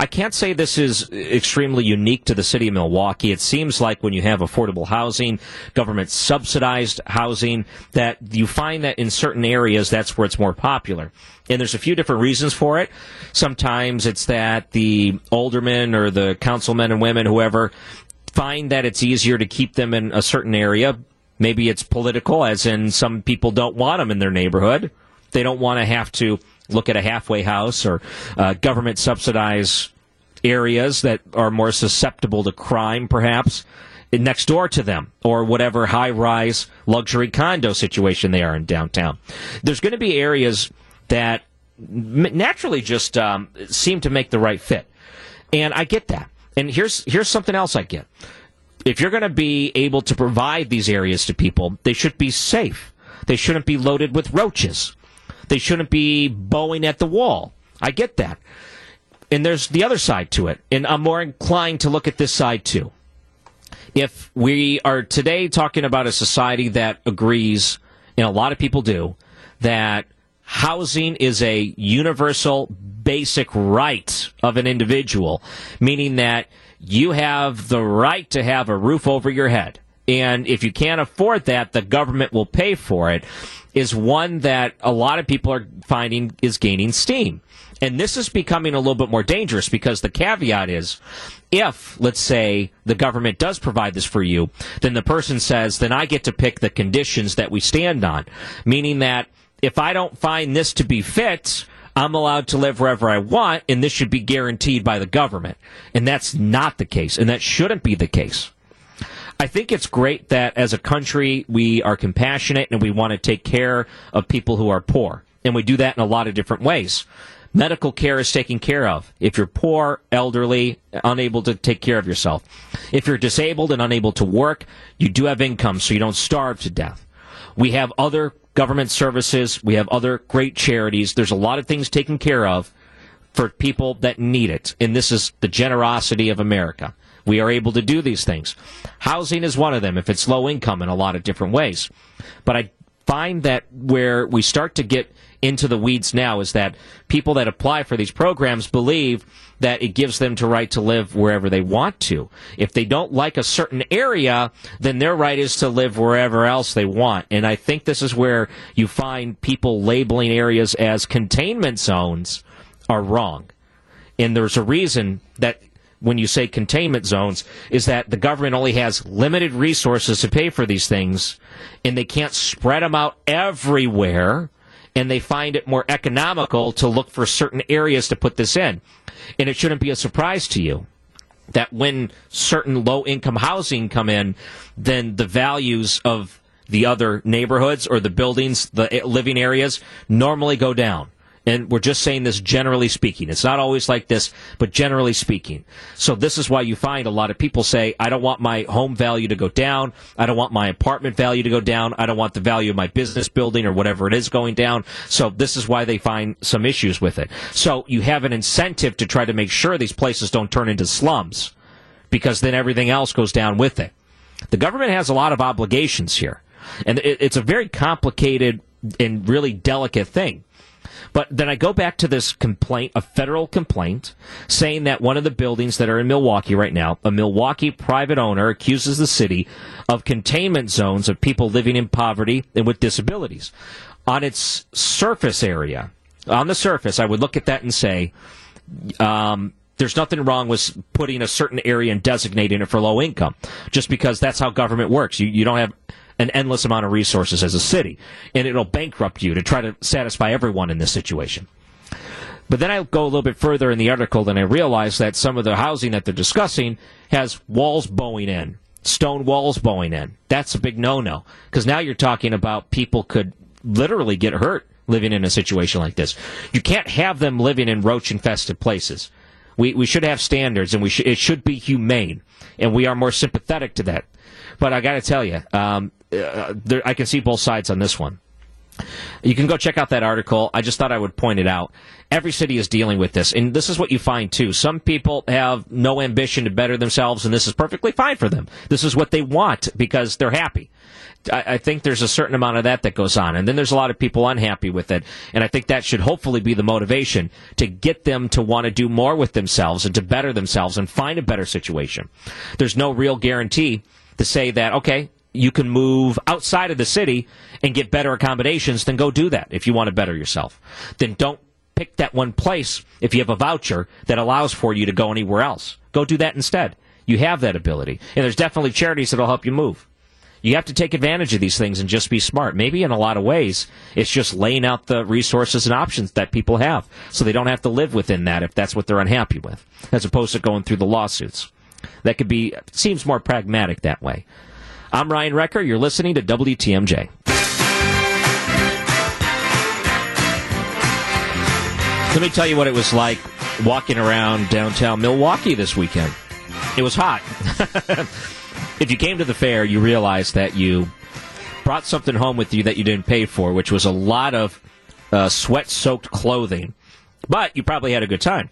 I can't say this is extremely unique to the city of Milwaukee. It seems like when you have affordable housing, government-subsidized housing, that you find that in certain areas that's where it's more popular. And there's a few different reasons for it. Sometimes it's that the aldermen or the councilmen and women, whoever, find that it's easier to keep them in a certain area. Maybe it's political, as in some people don't want them in their neighborhood. They don't want to have to look at a halfway house or government-subsidized areas that are more susceptible to crime, perhaps, next door to them, or whatever high-rise luxury condo situation they are in downtown. There's going to be areas that naturally just seem to make the right fit. And I get that. And here's something else I get. If you're going to be able to provide these areas to people, they should be safe. They shouldn't be loaded with roaches. They shouldn't be bowing at the wall. I get that. And there's the other side to it. And I'm more inclined to look at this side, too. If we are today talking about a society that agrees, and a lot of people do, that housing is a universal basic right of an individual, meaning that you have the right to have a roof over your head. And if you can't afford that, the government will pay for it, is one that a lot of people are finding is gaining steam. And this is becoming a little bit more dangerous because the caveat is, if, let's say, the government does provide this for you, then the person says, then I get to pick the conditions that we stand on, meaning that if I don't find this to be fit, I'm allowed to live wherever I want, and this should be guaranteed by the government. And that's not the case, and that shouldn't be the case. I think it's great that as a country we are compassionate and we want to take care of people who are poor, and we do that in a lot of different ways. Medical care is taken care of. If you're poor, elderly, unable to take care of yourself. If you're disabled and unable to work, you do have income so you don't starve to death. We have other government services. We have other great charities. There's a lot of things taken care of for people that need it. And this is the generosity of America. We are able to do these things. Housing is one of them, if it's low income, in a lot of different ways. But I find that where we start to get into the weeds now is that people that apply for these programs believe that it gives them the right to live wherever they want to. If they don't like a certain area, then their right is to live wherever else they want. And I think this is where you find people labeling areas as containment zones are wrong. And there's a reason that when you say containment zones, is that the government only has limited resources to pay for these things, and they can't spread them out everywhere, and they find it more economical to look for certain areas to put this in. And it shouldn't be a surprise to you that when certain low-income housing come in, then the values of the other neighborhoods or the buildings, the living areas, normally go down. And we're just saying this generally speaking. It's not always like this, but generally speaking. So this is why you find a lot of people say, I don't want my home value to go down. I don't want my apartment value to go down. I don't want the value of my business building or whatever it is going down. So this is why they find some issues with it. So you have an incentive to try to make sure these places don't turn into slums, because then everything else goes down with it. The government has a lot of obligations here. And it's a very complicated and really delicate thing. But then I go back to this complaint, a federal complaint, saying that one of the buildings that are in Milwaukee right now, a Milwaukee private owner accuses the city of containment zones of people living in poverty and with disabilities. On its surface area, on the surface, I would look at that and say, there's nothing wrong with putting a certain area and designating it for low income, just because that's how government works. You don't have an endless amount of resources as a city, and it'll bankrupt you to try to satisfy everyone in this situation. But then I go a little bit further in the article, and I realize that some of the housing that they're discussing has walls bowing in, stone walls bowing in. That's a big no-no, because now you're talking about people could literally get hurt living in a situation like this. You can't have them living in roach-infested places. We should have standards, and it should be humane, and we are more sympathetic to that. But I got to tell you, I can see both sides on this one. You can go check out that article. I just thought I would point it out. Every city is dealing with this, and this is what you find, too. Some people have no ambition to better themselves, and this is perfectly fine for them. This is what they want because they're happy. I think there's a certain amount of that goes on. And then there's a lot of people unhappy with it. And I think that should hopefully be the motivation to get them to want to do more with themselves and to better themselves and find a better situation. There's no real guarantee to say that, okay, you can move outside of the city and get better accommodations, then go do that if you want to better yourself. Then don't pick that one place if you have a voucher that allows for you to go anywhere else. Go do that instead. You have that ability. And there's definitely charities that will help you move. You have to take advantage of these things and just be smart. Maybe in a lot of ways, it's just laying out the resources and options that people have so they don't have to live within that if that's what they're unhappy with, as opposed to going through the lawsuits. That could be, seems more pragmatic that way. I'm Ryan Wrecker. You're listening to WTMJ. Let me tell you what it was like walking around downtown Milwaukee this weekend. It was hot. If you came to the fair, you realized that you brought something home with you that you didn't pay for, which was a lot of sweat-soaked clothing. But you probably had a good time.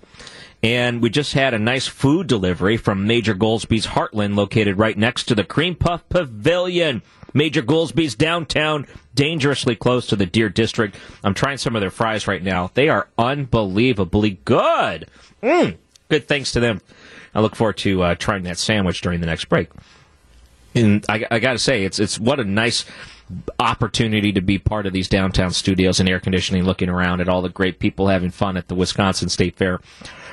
And we just had a nice food delivery from Major Goldsby's Heartland, located right next to the Cream Puff Pavilion. Major Goldsby's downtown, dangerously close to the Deer District. I'm trying some of their fries right now. They are unbelievably good. Good thanks to them. I look forward to trying that sandwich during the next break. And I got to say, it's what a nice opportunity to be part of these downtown studios and air conditioning, looking around at all the great people having fun at the Wisconsin State Fair.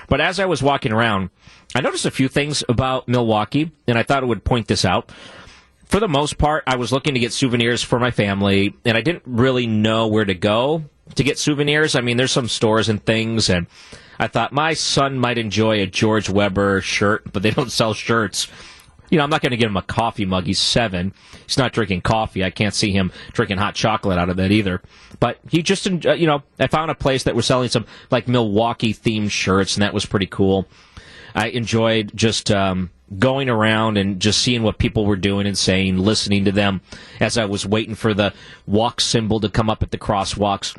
But as I was walking around, I noticed a few things about Milwaukee, and I thought I would point this out. For the most part, I was looking to get souvenirs for my family, and I didn't really know where to go to get souvenirs. I mean, there's some stores and things, and I thought my son might enjoy a George Weber shirt, but they don't sell shirts. You know, I'm not going to give him a coffee mug. He's 7. He's not drinking coffee. I can't see him drinking hot chocolate out of that either. But he just, you know, I found a place that was selling some, like, Milwaukee-themed shirts, and that was pretty cool. I enjoyed just going around and just seeing what people were doing and saying, listening to them as I was waiting for the walk symbol to come up at the crosswalks.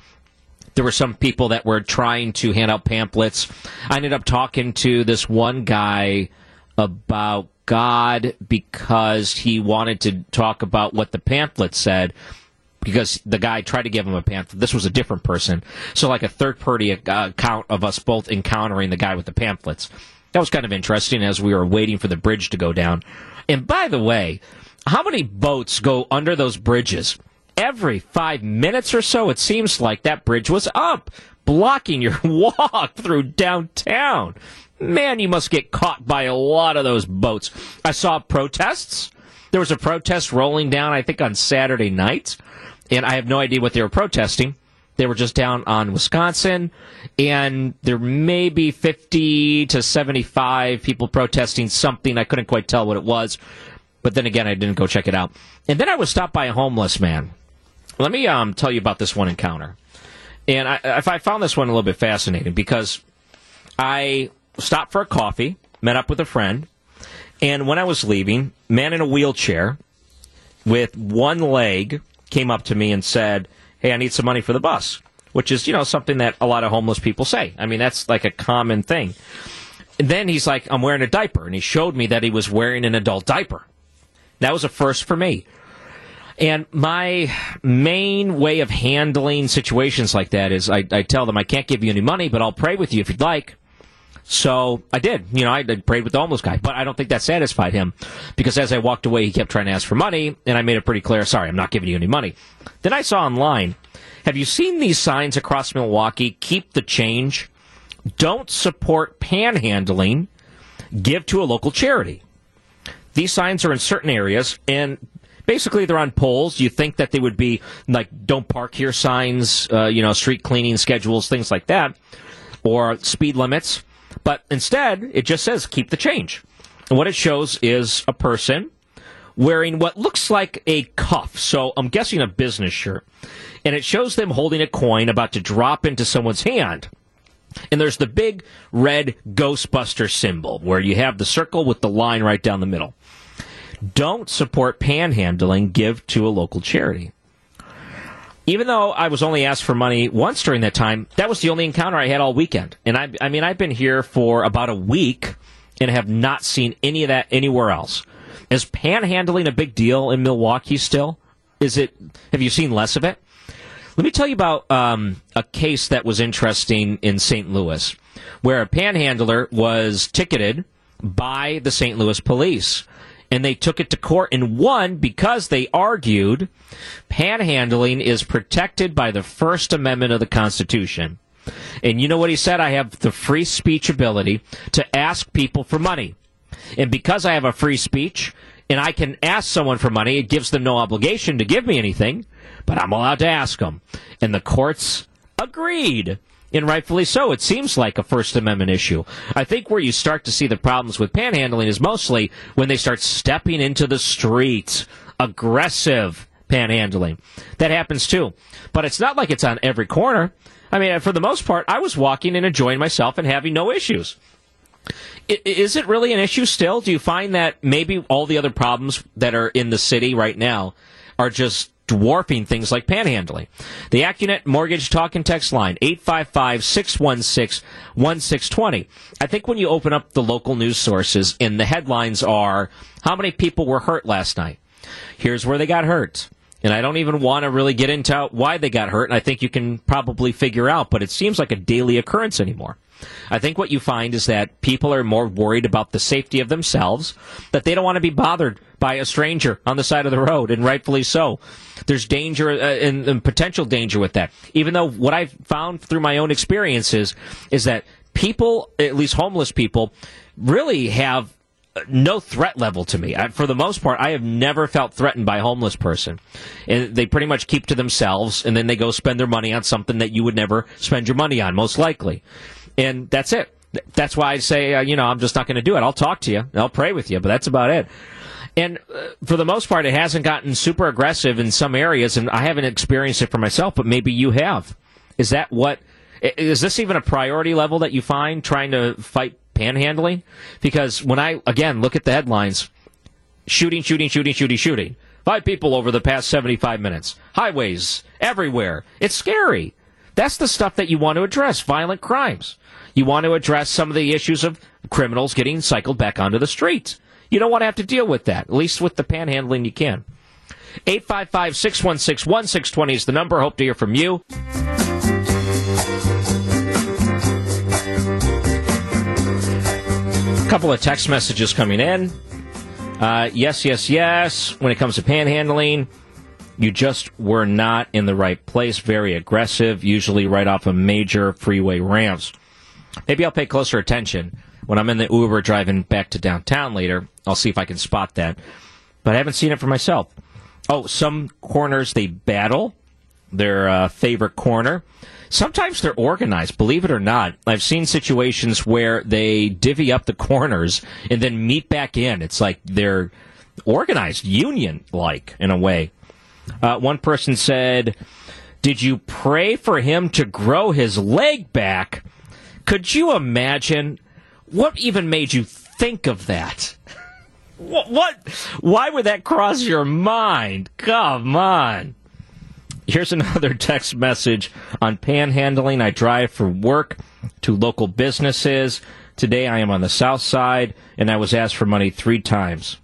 There were some people that were trying to hand out pamphlets. I ended up talking to this one guy about God because he wanted to talk about what the pamphlet said, because the guy tried to give him a pamphlet. This was a different person. So like a third-party account of us both encountering the guy with the pamphlets. That was kind of interesting as we were waiting for the bridge to go down. And by the way, how many boats go under those bridges? Every 5 minutes or so, it seems like that bridge was up, blocking your walk through downtown. Man, you must get caught by a lot of those boats. I saw protests. There was a protest rolling down, I think, on Saturday night. And I have no idea what they were protesting. They were just down on Wisconsin. And there may be 50 to 75 people protesting something. I couldn't quite tell what it was. But then again, I didn't go check it out. And then I was stopped by a homeless man. Let me tell you about this one encounter. And I found this one a little bit fascinating because I stopped for a coffee, met up with a friend, and when I was leaving, man in a wheelchair with one leg came up to me and said, hey, I need some money for the bus, which is, you know, something that a lot of homeless people say. I mean, that's like a common thing. And then he's like, I'm wearing a diaper, and he showed me that he was wearing an adult diaper. That was a first for me. And my main way of handling situations like that is I tell them, I can't give you any money, but I'll pray with you if you'd like. So I did. You know, I prayed with the homeless guy, but I don't think that satisfied him, because as I walked away, he kept trying to ask for money, and I made it pretty clear, sorry, I'm not giving you any money. Then I saw online, have you seen these signs across Milwaukee? Keep the change. Don't support panhandling. Give to a local charity. These signs are in certain areas, and basically they're on poles. You think that they would be like don't park here signs, you know, street cleaning schedules, things like that, or speed limits. But instead, it just says, keep the change. And what it shows is a person wearing what looks like a cuff, so I'm guessing a business shirt. And it shows them holding a coin about to drop into someone's hand. And there's the big red Ghostbuster symbol, where you have the circle with the line right down the middle. Don't support panhandling. Give to a local charity. Even though I was only asked for money once during that time, that was the only encounter I had all weekend. And I mean, I've been here for about a week and have not seen any of that anywhere else. Is panhandling a big deal in Milwaukee still? Is it? Have you seen less of it? Let me tell you about a case that was interesting in St. Louis, where a panhandler was ticketed by the St. Louis police, and they took it to court and won because they argued panhandling is protected by the First Amendment of the Constitution. And you know what he said? I have the free speech ability to ask people for money. And because I have a free speech and I can ask someone for money, it gives them no obligation to give me anything, but I'm allowed to ask them. And the courts agreed. And rightfully so. It seems like a First Amendment issue. I think where you start to see the problems with panhandling is mostly when they start stepping into the streets. Aggressive panhandling. That happens too. But it's not like it's on every corner. I mean, for the most part, I was walking and enjoying myself and having no issues. Is it really an issue still? Do you find that maybe all the other problems that are in the city right now are just dwarfing things like panhandling? The Acunet Mortgage Talk and Text Line, 855-616-1620. I think when you open up the local news sources and the headlines are, how many people were hurt last night? Here's where they got hurt. And I don't even want to really get into why they got hurt, and I think you can probably figure out, but it seems like a daily occurrence anymore. I think what you find is that people are more worried about the safety of themselves, that they don't want to be bothered by a stranger on the side of the road, and rightfully so. There's danger and potential danger with that. Even though what I've found through my own experiences is that people, at least homeless people, really have no threat level to me. For the most part, I have never felt threatened by a homeless person. And they pretty much keep to themselves, and then they go spend their money on something that you would never spend your money on, most likely. And that's it. That's why I say, you know, I'm just not going to do it. I'll talk to you. I'll pray with you, but that's about it. And for the most part, it hasn't gotten super aggressive in some areas, and I haven't experienced it for myself, but maybe you have. Is that what? Is this even a priority level that you find trying to fight panhandling? Because when I, again, look at the headlines, shooting. 5 people over the past 75 minutes. Highways everywhere. It's scary. That's the stuff that you want to address, violent crimes. You want to address some of the issues of criminals getting cycled back onto the streets. You don't want to have to deal with that. At least with the panhandling, you can. 855-616-1620 is the number. Hope to hear from you. A couple of text messages coming in. Yes. When it comes to panhandling, you just were not in the right place. Very aggressive, usually right off of major freeway ramps. Maybe I'll pay closer attention when I'm in the Uber driving back to downtown later. I'll see if I can spot that. But I haven't seen it for myself. Oh, some corners they battle their favorite corner. Sometimes they're organized, believe it or not. I've seen situations where they divvy up the corners and then meet back in. It's like they're organized, union-like in a way. One person said, "Did you pray for him to grow his leg back?" Could you imagine what even made you think of that? What? Why would that cross your mind? Come on. Here's another text message on panhandling. I drive for work to local businesses. Today I am on the south side, and I was asked for money 3 times.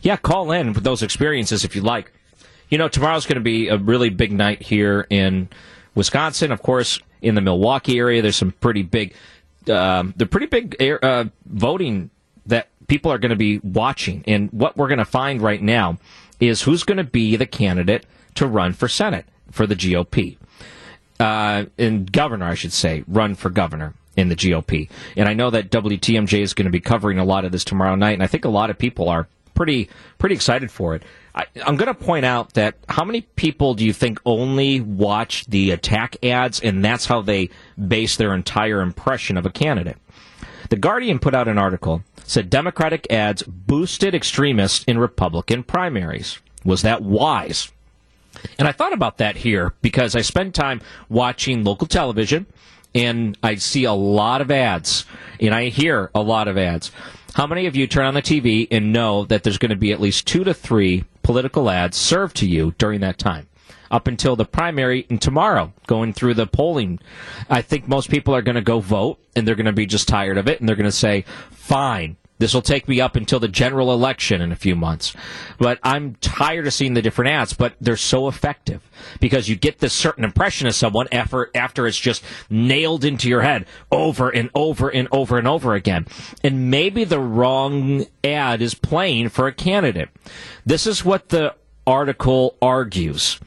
Yeah, call in with those experiences if you'd like. You know, tomorrow's going to be a really big night here in Wisconsin, of course. In the Milwaukee area, there's some pretty big, voting that people are going to be watching. And what we're going to find right now is who's going to be the candidate to run for Senate for the GOP. And governor, I should say, run for governor in the GOP. And I know that WTMJ is going to be covering a lot of this tomorrow night, and I think a lot of people are pretty excited for it. I'm going to point out that how many people do you think only watch the attack ads, and that's how they base their entire impression of a candidate? The Guardian put out an article said Democratic ads boosted extremists in Republican primaries. Was that wise? And I thought about that here because I spend time watching local television, and I see a lot of ads, and I hear a lot of ads. How many of you turn on the TV and know that there's going to be at least 2 to 3 political ads served to you during that time, up until the primary and tomorrow, going through the polling? I think most people are going to go vote, and they're going to be just tired of it, and they're going to say, fine, this will take me up until the general election in a few months. But I'm tired of seeing the different ads, but they're so effective because you get this certain impression of someone after it's just nailed into your head over and over and over and over again. And maybe the wrong ad is playing for a candidate. This is what the article argues.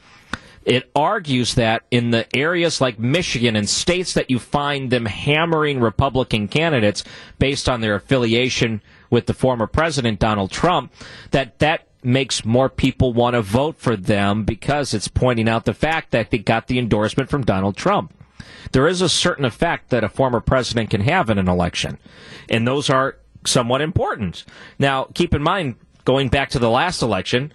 It argues that in the areas like Michigan and states that you find them hammering Republican candidates based on their affiliation with the former president, Donald Trump, that makes more people want to vote for them because it's pointing out the fact that they got the endorsement from Donald Trump. There is a certain effect that a former president can have in an election, and those are somewhat important. Now, keep in mind, going back to the last election,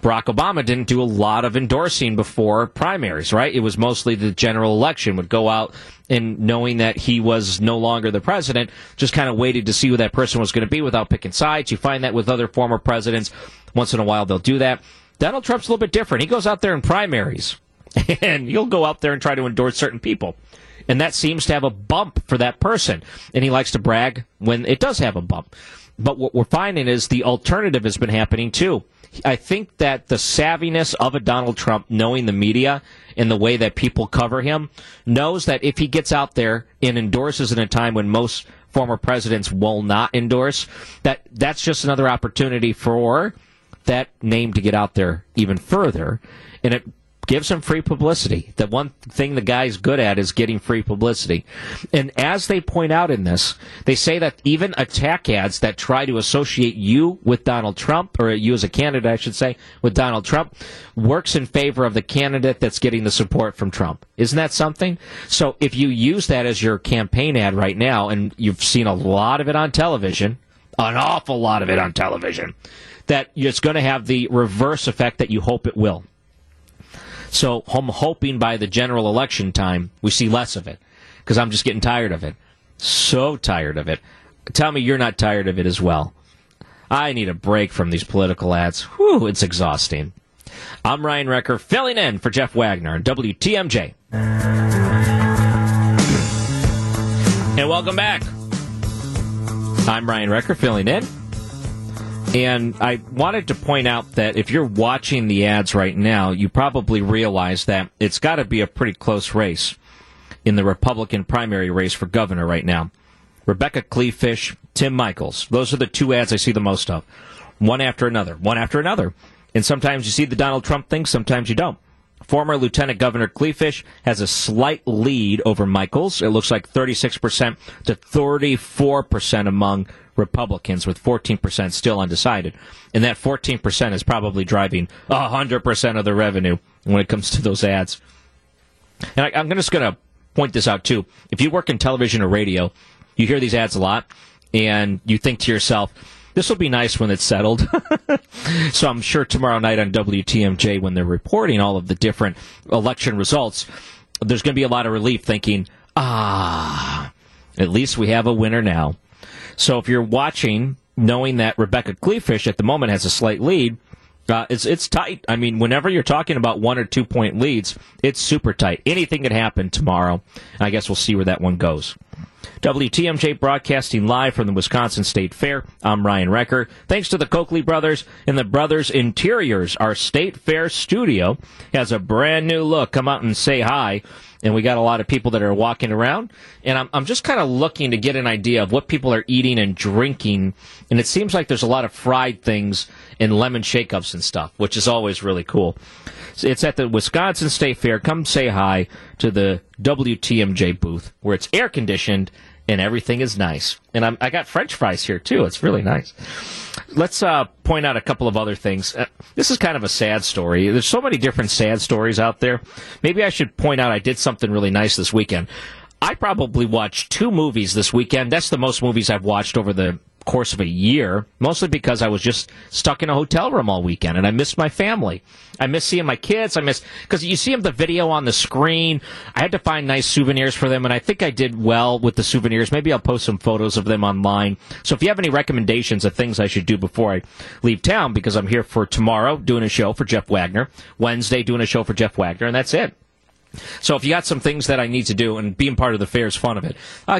Barack Obama didn't do a lot of endorsing before primaries, right? It was mostly the general election, would go out and knowing that he was no longer the president, just kind of waited to see who that person was going to be without picking sides. You find that with other former presidents. Once in a while, they'll do that. Donald Trump's a little bit different. He goes out there in primaries, and he'll go out there and try to endorse certain people. And that seems to have a bump for that person. And he likes to brag when it does have a bump. But what we're finding is the alternative has been happening, too. I think that the savviness of a Donald Trump, knowing the media and the way that people cover him, knows that if he gets out there and endorses in a time when most former presidents will not endorse, that's just another opportunity for that name to get out there even further. And it gives him free publicity. The one thing the guy's good at is getting free publicity. And as they point out in this, they say that even attack ads that try to associate you with Donald Trump, or you as a candidate, I should say, with Donald Trump, works in favor of the candidate that's getting the support from Trump. Isn't that something? So if you use that as your campaign ad right now, and you've seen a lot of it on television, an awful lot of it on television, that it's going to have the reverse effect that you hope it will. So I'm hoping by the general election time, we see less of it, because I'm just getting tired of it. So tired of it. Tell me you're not tired of it as well. I need a break from these political ads. Whew, it's exhausting. I'm Ryan Wrecker, filling in for Jeff Wagner on WTMJ. And welcome back. I'm Ryan Wrecker, filling in. And I wanted to point out that if you're watching the ads right now, you probably realize that it's got to be a pretty close race in the Republican primary race for governor right now. Rebecca Kleefisch, Tim Michels. Those are the two ads I see the most of. One after another. One after another. And sometimes you see the Donald Trump thing, sometimes you don't. Former Lieutenant Governor Kleefisch has a slight lead over Michels. It looks like 36% to 34% among Republicans, with 14% still undecided. And that 14% is probably driving 100% of the revenue when it comes to those ads. And I'm just going to point this out, too. If you work in television or radio, you hear these ads a lot, and you think to yourself, this will be nice when it's settled. So I'm sure tomorrow night on WTMJ, when they're reporting all of the different election results, there's going to be a lot of relief thinking, at least we have a winner now. So if you're watching, knowing that Rebecca Kleefisch at the moment has a slight lead, it's tight. I mean, whenever you're talking about 1 or 2 point leads, it's super tight. Anything could happen tomorrow. I guess we'll see where that one goes. WTMJ broadcasting live from the Wisconsin State Fair. I'm Ryan Wrecker. Thanks to the Coakley Brothers and the Brothers Interiors, our State Fair studio has a brand new look. Come out and say hi. And we got a lot of people that are walking around. And I'm just kind of looking to get an idea of what people are eating and drinking. And it seems like there's a lot of fried things and lemon shakeups and stuff, which is always really cool. So it's at the Wisconsin State Fair. Come say hi to the WTMJ booth, where it's air-conditioned and everything is nice. And I got French fries here, too. It's really nice. Let's point out a couple of other things. This is kind of a sad story. There's so many different sad stories out there. Maybe I should point out I did something really nice this weekend. I probably watched 2 movies this weekend. That's the most movies I've watched over the course of a year, mostly because I was just stuck in a hotel room all weekend, and I missed my family. I missed seeing my kids. I missed, because you see them, the video on the screen. I had to find nice souvenirs for them, and I think I did well with the souvenirs. Maybe I'll post some photos of them online. So if you have any recommendations of things I should do before I leave town, because I'm here for tomorrow doing a show for Jeff Wagner, Wednesday doing a show for Jeff Wagner, and that's it. So if you got some things that I need to do, and being part of the fair is fun of it,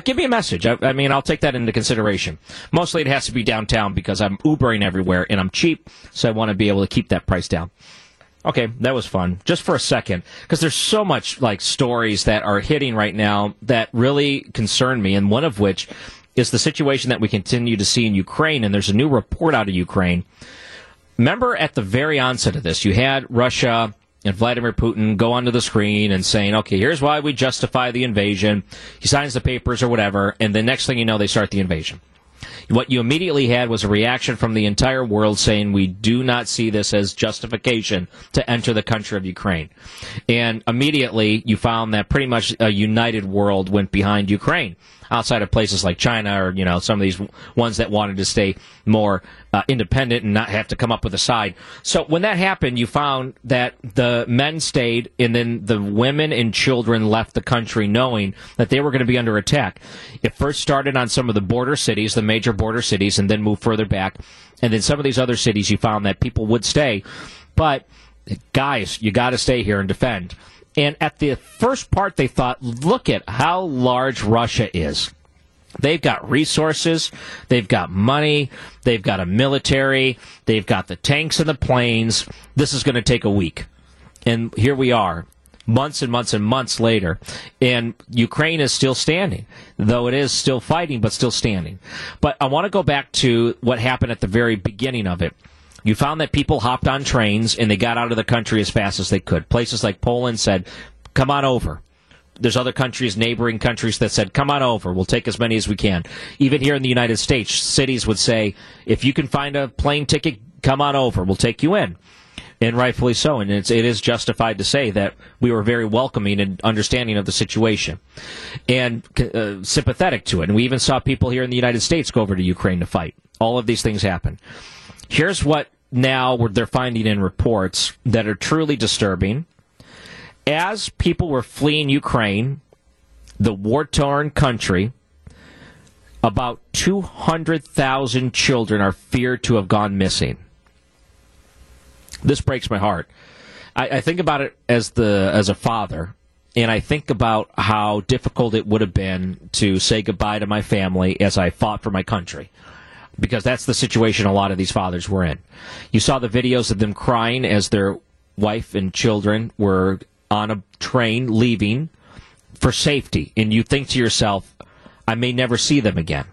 give me a message. I mean, I'll take that into consideration. Mostly it has to be downtown because I'm Ubering everywhere and I'm cheap, so I want to be able to keep that price down. Okay, that was fun. Just for a second, because there's so much like stories that are hitting right now that really concern me, and one of which is the situation that we continue to see in Ukraine, and there's a new report out of Ukraine. Remember at the very onset of this, you had Russia and Vladimir Putin go onto the screen and saying, okay, here's why we justify the invasion. He signs the papers or whatever, and the next thing you know, they start the invasion. What you immediately had was a reaction from the entire world saying, we do not see this as justification to enter the country of Ukraine. And immediately you found that pretty much a united world went behind Ukraine, outside of places like China or, you know, some of these ones that wanted to stay more independent and not have to come up with a side. So when that happened, you found that the men stayed, and then the women and children left the country knowing that they were going to be under attack. It first started on some of the border cities, the major border cities, and then moved further back. And then some of these other cities, you found that people would stay. But, guys, you got to stay here and defend. And at the first part, they thought, look at how large Russia is. They've got resources, they've got money, they've got a military, they've got the tanks and the planes. This is going to take a week. And here we are, months and months and months later, and Ukraine is still standing, though it is still fighting, but still standing. But I want to go back to what happened at the very beginning of it. You found that people hopped on trains and they got out of the country as fast as they could. Places like Poland said, come on over. There's other countries, neighboring countries, that said, come on over. We'll take as many as we can. Even here in the United States, cities would say, if you can find a plane ticket, come on over. We'll take you in. And rightfully so. And it is justified to say that we were very welcoming and understanding of the situation and sympathetic to it. And we even saw people here in the United States go over to Ukraine to fight. All of these things happened. Here's what now they're finding in reports that are truly disturbing. As people were fleeing Ukraine, the war-torn country, about 200,000 children are feared to have gone missing. This breaks my heart. I think about it as a father, and I think about how difficult it would have been to say goodbye to my family as I fought for my country. Because that's the situation a lot of these fathers were in. You saw the videos of them crying as their wife and children were on a train leaving for safety. And you think to yourself, I may never see them again.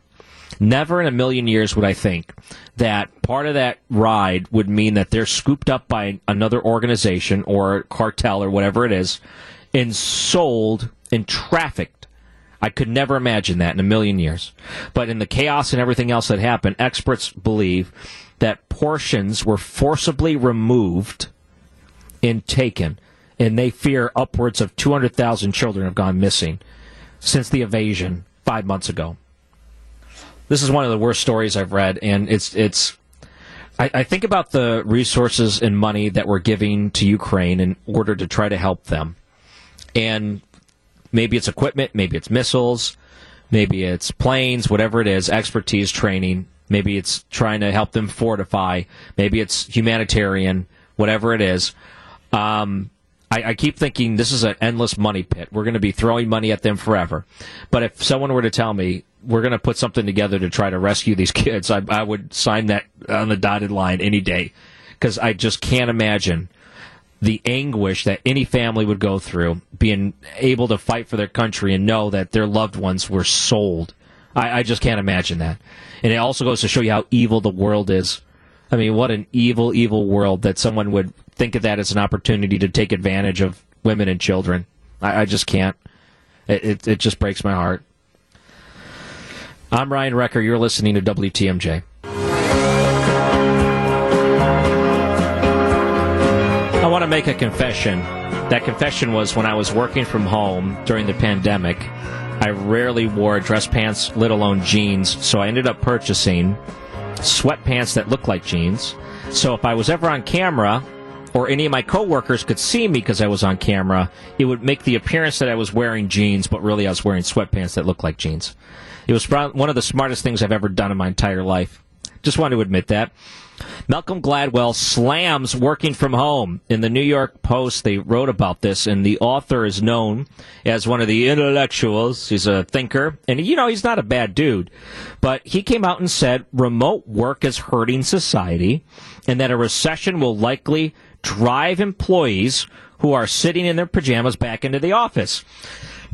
Never in a million years would I think that part of that ride would mean that they're scooped up by another organization or cartel or whatever it is and sold and trafficked. I could never imagine that in a million years. But in the chaos and everything else that happened, experts believe that portions were forcibly removed and taken, and they fear upwards of 200,000 children have gone missing since the invasion 5 months ago. This is one of the worst stories I've read, and I think about the resources and money that we're giving to Ukraine in order to try to help them. And maybe it's equipment, maybe it's missiles, maybe it's planes, whatever it is, expertise, training. Maybe it's trying to help them fortify. Maybe it's humanitarian, whatever it is. I keep thinking this is an endless money pit. We're going to be throwing money at them forever. But if someone were to tell me we're going to put something together to try to rescue these kids, I would sign that on the dotted line any day, because I just can't imagine the anguish that any family would go through being able to fight for their country and know that their loved ones were sold. I just can't imagine that. And it also goes to show you how evil the world is. I mean, what an evil, evil world that someone would think of that as an opportunity to take advantage of women and children. I just can't. It just breaks my heart. I'm Ryan Wrecker. You're listening to WTMJ. I want to make a confession. That confession was when I was working from home during the pandemic, I rarely wore dress pants, let alone jeans, so I ended up purchasing sweatpants that looked like jeans. So if I was ever on camera, or any of my coworkers could see me because I was on camera, it would make the appearance that I was wearing jeans, but really I was wearing sweatpants that looked like jeans. It was one of the smartest things I've ever done in my entire life. Just wanted to admit that. Malcolm Gladwell slams working from home. In the New York Post, they wrote about this, and the author is known as one of the intellectuals. He's a thinker, and, you know, he's not a bad dude. But he came out and said remote work is hurting society and that a recession will likely drive employees who are sitting in their pajamas back into the office.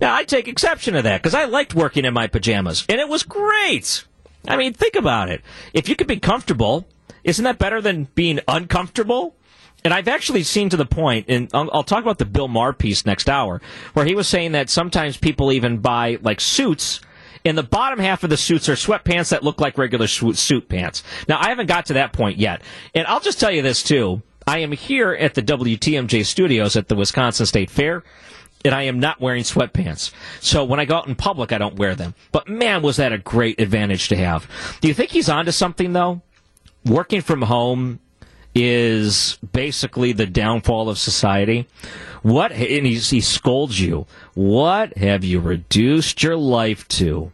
Now, I take exception to that because I liked working in my pajamas, and it was great. I mean, think about it. If you could be comfortable, isn't that better than being uncomfortable? And I've actually seen to the point, and I'll talk about the Bill Maher piece next hour, where he was saying that sometimes people even buy, like, suits, and the bottom half of the suits are sweatpants that look like regular suit pants. Now, I haven't got to that point yet. And I'll just tell you this, too. I am here at the WTMJ studios at the Wisconsin State Fair, and I am not wearing sweatpants. So when I go out in public, I don't wear them. But, man, was that a great advantage to have. Do you think he's onto something, though? Working from home is basically the downfall of society. What, and he scolds you. What have you reduced your life to?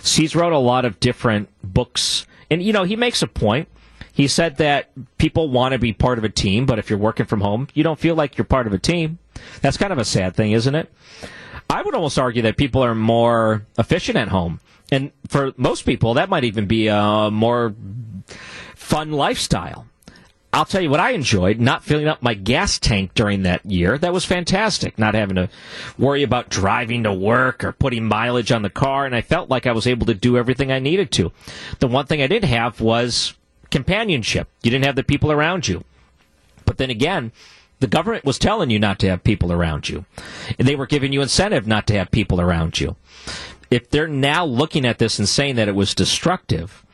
So he's wrote a lot of different books. And, you know, he makes a point. He said that people want to be part of a team, but if you're working from home, you don't feel like you're part of a team. That's kind of a sad thing, isn't it? I would almost argue that people are more efficient at home. And for most people, that might even be a more fun lifestyle. I'll tell you what I enjoyed, not filling up my gas tank during that year. That was fantastic, not having to worry about driving to work or putting mileage on the car. And I felt like I was able to do everything I needed to. The one thing I did have was companionship. You didn't have the people around you. But then again, the government was telling you not to have people around you. And they were giving you incentive not to have people around you. If they're now looking at this and saying that it was destructive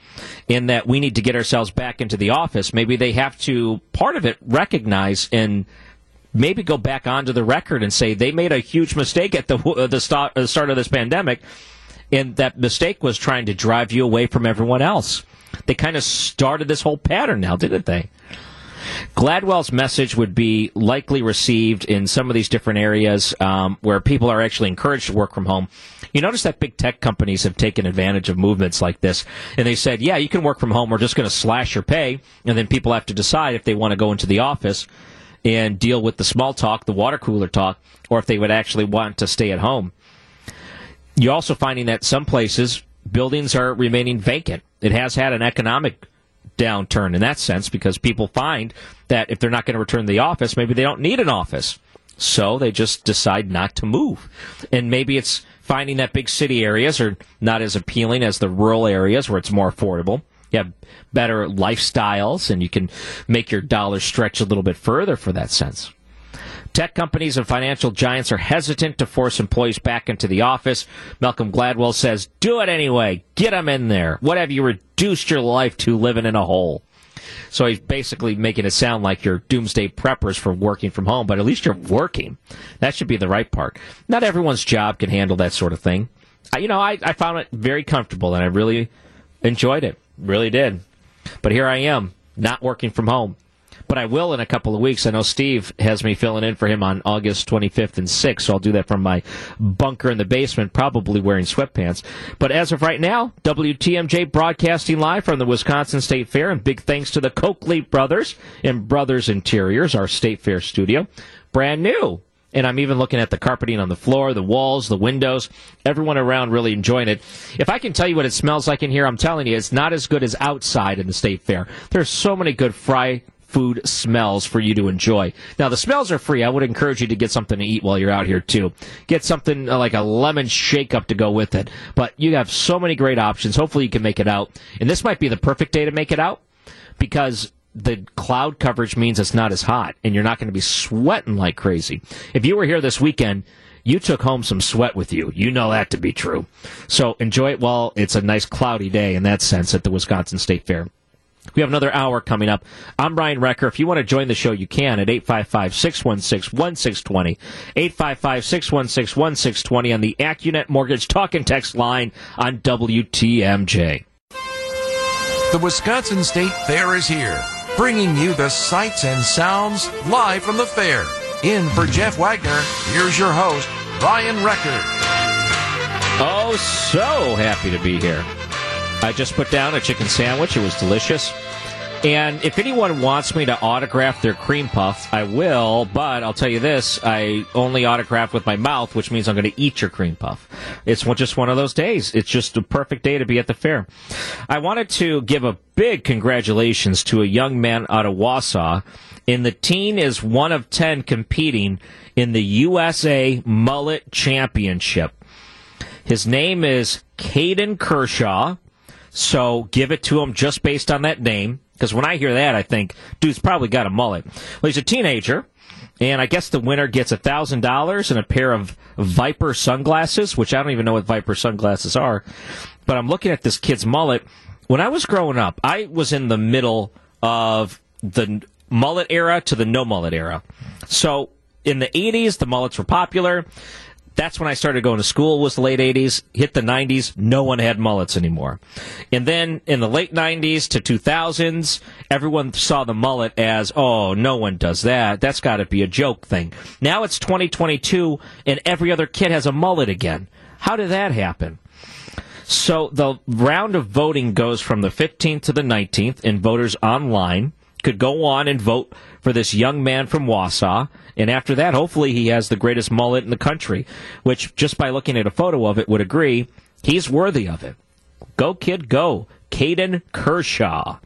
and that we need to get ourselves back into the office, maybe they have to, part of it, recognize and maybe go back onto the record and say they made a huge mistake at the start of this pandemic, and that mistake was trying to drive you away from everyone else. They kind of started this whole pattern now, didn't they? Gladwell's message would be likely received in some of these different areas where people are actually encouraged to work from home. You notice that big tech companies have taken advantage of movements like this, and they said, yeah, you can work from home. We're just going to slash your pay, and then people have to decide if they want to go into the office and deal with the small talk, the water cooler talk, or if they would actually want to stay at home. You're also finding that some places, buildings are remaining vacant. It has had an economic downturn in that sense because people find that if they're not going to return to the office, maybe they don't need an office. So they just decide not to move. And maybe it's finding that big city areas are not as appealing as the rural areas where it's more affordable. You have better lifestyles, and you can make your dollar stretch a little bit further for that sense. Tech companies and financial giants are hesitant to force employees back into the office. Malcolm Gladwell says, do it anyway. Get them in there. What have you reduced your life to living in a hole? So he's basically making it sound like you're doomsday preppers for working from home, but at least you're working. That should be the right part. Not everyone's job can handle that sort of thing. I found it very comfortable, and I really enjoyed it. Really did. But here I am, not working from home. But I will in a couple of weeks. I know Steve has me filling in for him on August 25th and 6th, so I'll do that from my bunker in the basement, probably wearing sweatpants. But as of right now, WTMJ broadcasting live from the Wisconsin State Fair, and big thanks to the Coakley Brothers and Brothers Interiors, our State Fair studio. Brand new. And I'm even looking at the carpeting on the floor, the walls, the windows. Everyone around really enjoying it. If I can tell you what it smells like in here, I'm telling you, it's not as good as outside in the State Fair. There's so many good food smells for you to enjoy. Now, the smells are free. I would encourage you to get something to eat while you're out here, too. Get something like a lemon shake-up to go with it. But you have so many great options. Hopefully, you can make it out. And this might be the perfect day to make it out because the cloud coverage means it's not as hot, and you're not going to be sweating like crazy. If you were here this weekend, you took home some sweat with you. You know that to be true. So enjoy it while it's a nice cloudy day in that sense at the Wisconsin State Fair. We have another hour coming up. I'm Ryan Wrecker. If you want to join the show, you can at 855-616-1620, 855-616-1620 on the Acunet Mortgage Talk and Text line on WTMJ. The Wisconsin State Fair is here, bringing you the sights and sounds live from the fair. In for Jeff Wagner, here's your host, Ryan Wrecker. Oh, so happy to be here. I just put down a chicken sandwich. It was delicious. And if anyone wants me to autograph their cream puff, I will. But I'll tell you this, I only autograph with my mouth, which means I'm going to eat your cream puff. It's just one of those days. It's just a perfect day to be at the fair. I wanted to give a big congratulations to a young man out of Wausau. In the teen is 1 of 10 competing in the USA Mullet Championship. His name is Caden Kershaw. So give it to him just based on that name, because when I hear that, I think, dude's probably got a mullet. Well, he's a teenager, and I guess the winner gets $1,000 and a pair of Viper sunglasses, which I don't even know what Viper sunglasses are. But I'm looking at this kid's mullet. When I was growing up, I was in the middle of the mullet era to the no mullet era. So in the 80s, the mullets were popular. That's when I started going to school, was the late 80s. Hit the 90s, no one had mullets anymore. And then in the late 90s to 2000s, everyone saw the mullet as, oh, no one does that. That's got to be a joke thing. Now it's 2022, and every other kid has a mullet again. How did that happen? So the round of voting goes from the 15th to the 19th, and voters online could go on and vote for this young man from Wausau. And after that, hopefully he has the greatest mullet in the country, which just by looking at a photo of it would agree he's worthy of it. Go, kid, go. Caden Kershaw.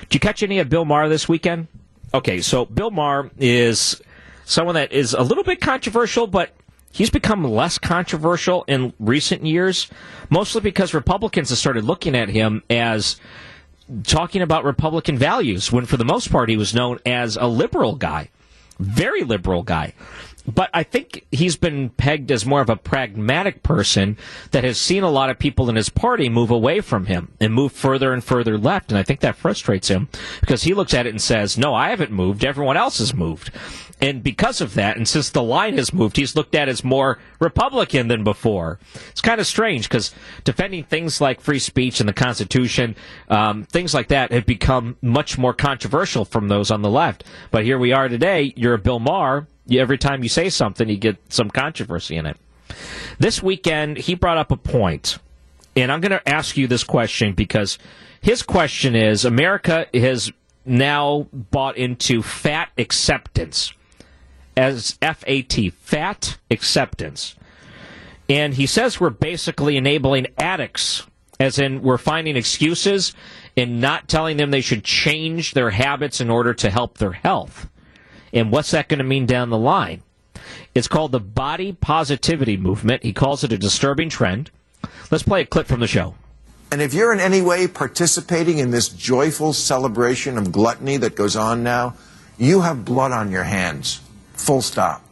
Did you catch any of Bill Maher this weekend? Okay, so Bill Maher is someone that is a little bit controversial, but he's become less controversial in recent years, mostly because Republicans have started looking at him as talking about Republican values, when for the most part he was known as a liberal guy, very liberal guy. But I think he's been pegged as more of a pragmatic person that has seen a lot of people in his party move away from him and move further and further left. And I think that frustrates him because he looks at it and says, no, I haven't moved. Everyone else has moved. And because of that, and since the line has moved, he's looked at as more Republican than before. It's kind of strange because defending things like free speech and the Constitution, things like that have become much more controversial from those on the left. But here we are today. You're a Bill Maher. Every time you say something, you get some controversy in it. This weekend, he brought up a point, and I'm going to ask you this question because his question is, America has now bought into fat acceptance, as F-A-T, fat acceptance. And he says we're basically enabling addicts, as in we're finding excuses and not telling them they should change their habits in order to help their health. And what's that going to mean down the line? It's called the body positivity movement. He calls it a disturbing trend. Let's play a clip from the show. And if you're in any way participating in this joyful celebration of gluttony that goes on now, you have blood on your hands. Full stop.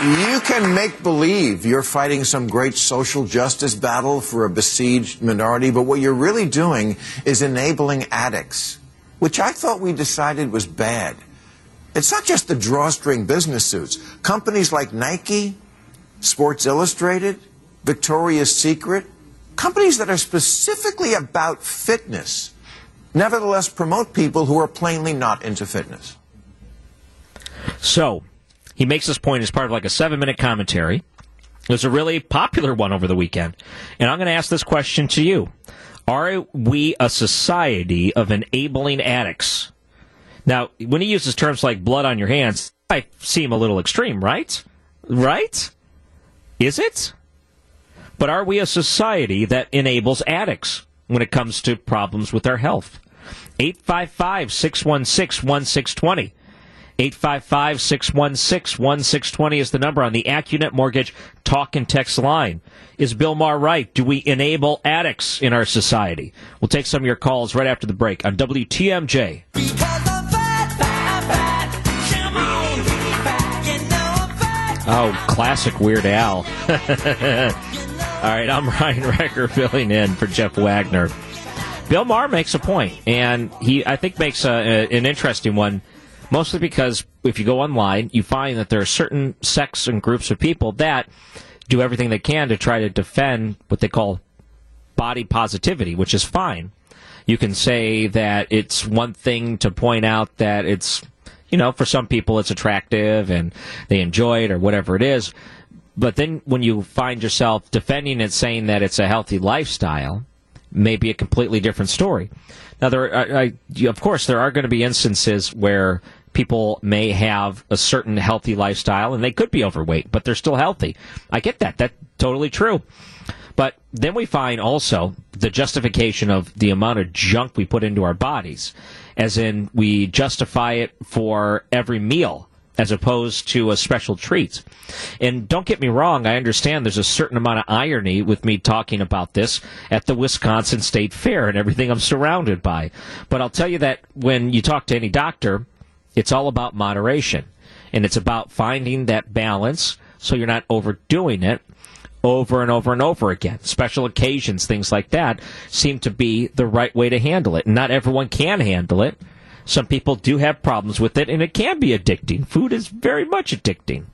You can make believe you're fighting some great social justice battle for a besieged minority, but what you're really doing is enabling addicts, which I thought we decided was bad. It's not just the drawstring business suits. Companies like Nike, Sports Illustrated, Victoria's Secret, companies that are specifically about fitness, nevertheless promote people who are plainly not into fitness. So he makes this point as part of like a 7-minute commentary. It was a really popular one over the weekend. And I'm going to ask this question to you. Are we a society of enabling addicts? Now, when he uses terms like blood on your hands, I seem a little extreme, right? Right? Is it? But are we a society that enables addicts when it comes to problems with our health? 855-616-1620. 855-616-1620 is the number on the Acunet Mortgage Talk and Text line. Is Bill Maher right? Do we enable addicts in our society? We'll take some of your calls right after the break on WTMJ. Oh, classic Weird Al. All right, I'm Ryan Wrecker filling in for Jeff Wagner. Bill Maher makes a point, and he, I think, makes an interesting one, mostly because if you go online, you find that there are certain sects and groups of people that do everything they can to try to defend what they call body positivity, which is fine. You can say that it's one thing to point out that it's, you know, for some people it's attractive and they enjoy it or whatever it is. But then when you find yourself defending it, saying that it's a healthy lifestyle, maybe a completely different story. Now, there are, of course, there are going to be instances where people may have a certain healthy lifestyle, and they could be overweight, but they're still healthy. I get that. That's totally true. But then we find also the justification of the amount of junk we put into our bodies, as in we justify it for every meal as opposed to a special treat. And don't get me wrong, I understand there's a certain amount of irony with me talking about this at the Wisconsin State Fair and everything I'm surrounded by. But I'll tell you that when you talk to any doctor, it's all about moderation, and it's about finding that balance so you're not overdoing it over and over and over again. Special occasions, things like that, seem to be the right way to handle it. Not everyone can handle it. Some people do have problems with it, and it can be addicting. Food is very much addicting.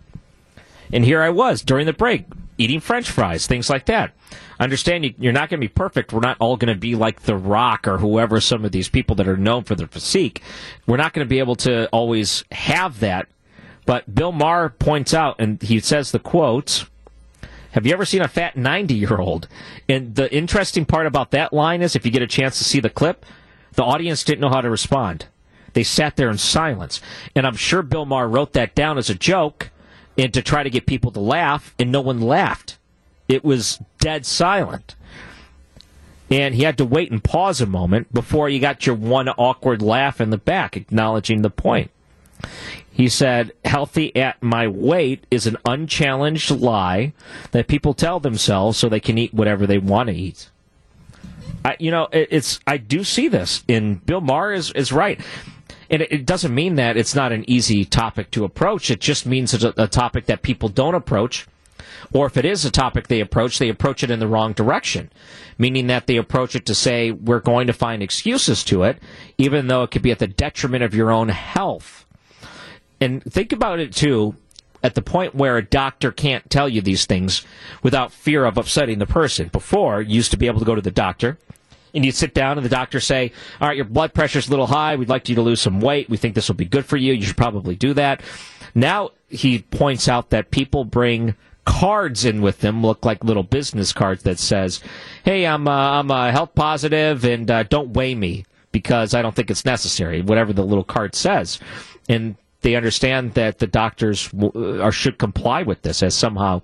And here I was during the break eating French fries, things like that. Understand, you're not going to be perfect. We're not all going to be like The Rock or whoever, some of these people that are known for their physique. We're not going to be able to always have that. But Bill Maher points out, and he says the quote, "Have you ever seen a fat 90-year-old?" And the interesting part about that line is, if you get a chance to see the clip, the audience didn't know how to respond. They sat there in silence. And I'm sure Bill Maher wrote that down as a joke and to try to get people to laugh, and no one laughed. It was dead silent. And he had to wait and pause a moment before you got your one awkward laugh in the back, acknowledging the point. He said, "Healthy at my weight is an unchallenged lie that people tell themselves so they can eat whatever they want to eat." I do see this, and Bill Maher is right. And it doesn't mean that it's not an easy topic to approach. It just means it's a topic that people don't approach. Or if it is a topic they approach it in the wrong direction, meaning that they approach it to say, we're going to find excuses to it, even though it could be at the detriment of your own health. And think about it, too, at the point where a doctor can't tell you these things without fear of upsetting the person. Before, you used to be able to go to the doctor, and you'd sit down and the doctor say, all right, your blood pressure's a little high. We'd like you to lose some weight. We think this will be good for you. You should probably do that. Now he points out that people bring cards in with them, look like little business cards that says, hey, I'm health positive and don't weigh me because I don't think it's necessary, whatever the little card says. And they understand that the doctors should comply with this, as somehow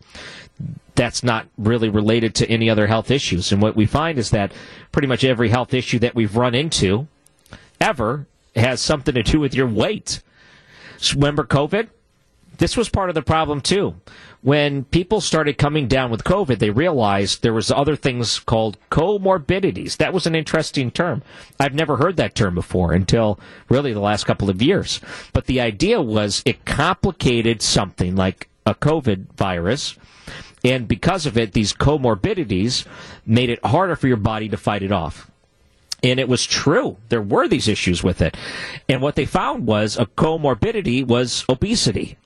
that's not really related to any other health issues. And what we find is that pretty much every health issue that we've run into ever has something to do with your weight. Remember COVID? This was part of the problem, too. When people started coming down with COVID, they realized there was other things called comorbidities. That was an interesting term. I've never heard that term before until really the last couple of years. But the idea was it complicated something like a COVID virus. And because of it, these comorbidities made it harder for your body to fight it off. And it was true. There were these issues with it. And what they found was a comorbidity was obesity.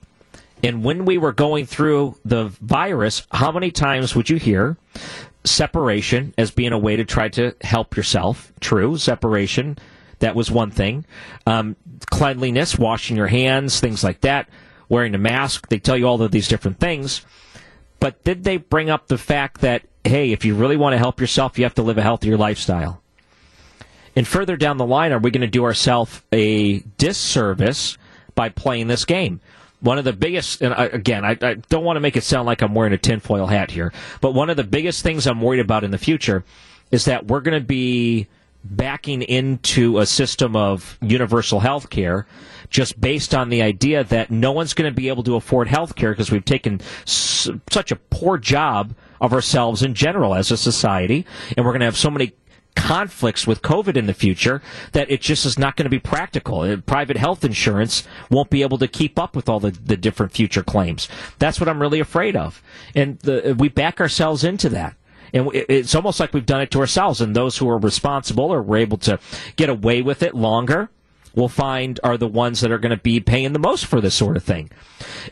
And when we were going through the virus, how many times would you hear separation as being a way to try to help yourself? True, separation, that was one thing. Cleanliness, washing your hands, things like that, wearing a mask. They tell you all of these different things. But did they bring up the fact that, hey, if you really want to help yourself, you have to live a healthier lifestyle? And further down the line, are we going to do ourselves a disservice by playing this game? One of the biggest, and again, I don't want to make it sound like I'm wearing a tinfoil hat here, but one of the biggest things I'm worried about in the future is that we're going to be backing into a system of universal health care just based on the idea that no one's going to be able to afford health care because we've taken such a poor job of ourselves in general as a society, and we're going to have so many conflicts with COVID in the future that it just is not going to be practical. Private health insurance won't be able to keep up with all the different future claims. That's what I'm really afraid of. And we back ourselves into that. And it's almost like we've done it to ourselves. And those who are responsible or were able to get away with it longer we'll find are the ones that are going to be paying the most for this sort of thing.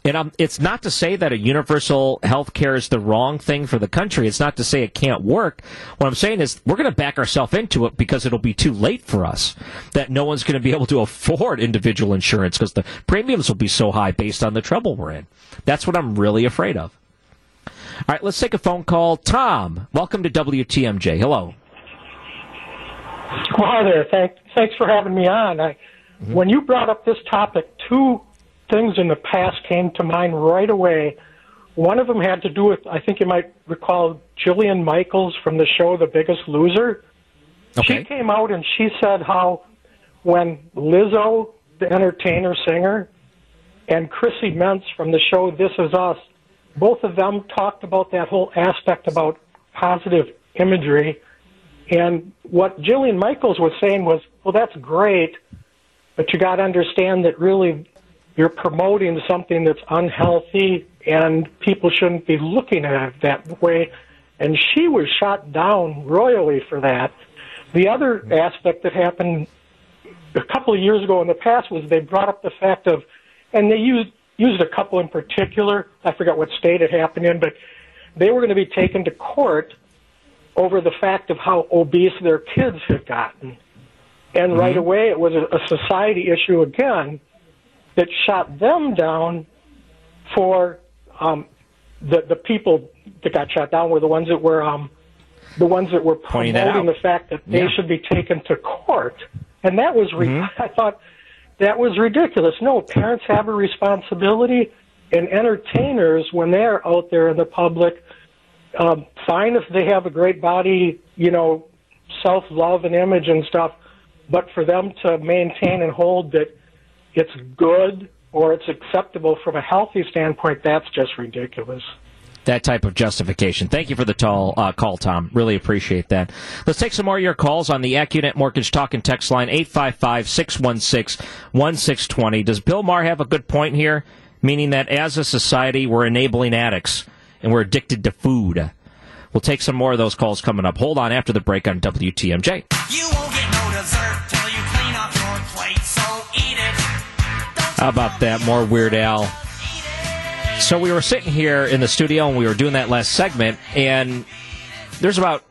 And it's not to say that a universal health care is the wrong thing for the country. It's not to say it can't work. What I'm saying is we're going to back ourselves into it because it'll be too late for us, that no one's going to be able to afford individual insurance because the premiums will be so high based on the trouble we're in. That's what I'm really afraid of. All right, let's take a phone call. Tom, welcome to WTMJ. Hello. Well, hi there. Thanks for having me on. When you brought up this topic, two things in the past came to mind right away. One of them had to do with, I think you might recall, Jillian Michaels from the show The Biggest Loser. Okay. She came out and she said how when Lizzo, the entertainer-singer, and Chrissy Mentz from the show This Is Us, both of them talked about that whole aspect about positive imagery. And what Jillian Michaels was saying was, well, that's great, but you got to understand that really you're promoting something that's unhealthy and people shouldn't be looking at it that way. And she was shot down royally for that. The other aspect that happened a couple of years ago in the past was they brought up the fact of, and they used a couple in particular, I forgot what state it happened in, but they were going to be taken to court over the fact of how obese their kids had gotten. And right away, it was a society issue again that shot them down for the people that got shot down were the ones that were promoting the fact that they should be taken to court. And that was I thought that was ridiculous. No, parents have a responsibility, and entertainers when they're out there in the public, fine if they have a great body, you know, self-love and image and stuff. But for them to maintain and hold that it's good or it's acceptable from a healthy standpoint, that's just ridiculous. That type of justification. Thank you for the call, Tom. Really appreciate that. Let's take some more of your calls on the Acunet Mortgage Talk and Text Line, 855-616-1620. Does Bill Maher have a good point here, meaning that as a society we're enabling addicts and we're addicted to food? We'll take some more of those calls coming up. Hold on after the break on WTMJ. You won't get no dessert till you clean up your plate, so eat it. How about that? More Weird Al. So we were sitting here in the studio, and we were doing that last segment, and there's about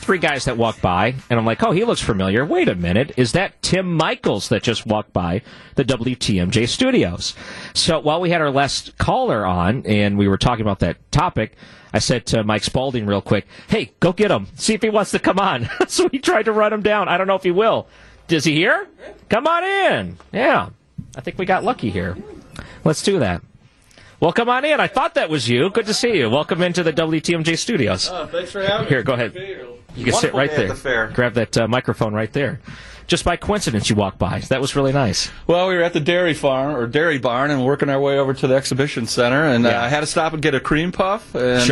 three guys that walk by, and I'm like, oh, he looks familiar. Wait a minute. Is that Tim Michels that just walked by the WTMJ studios? So while we had our last caller on, and we were talking about that topic, I said to Mike Spalding real quick, hey, go get him. See if he wants to come on. So we tried to run him down. I don't know if he will. Is he here? Come on in. Yeah. I think we got lucky here. Let's do that. Well, come on in. I thought that was you. Good to see you. Welcome into the WTMJ studios. Thanks for having me. Here, go ahead. You can sit right there. Grab that microphone right there. Just by coincidence, you walked by. That was really nice. Well, we were at the dairy barn, and working our way over to the exhibition center. And I had to stop and get a cream puff. And,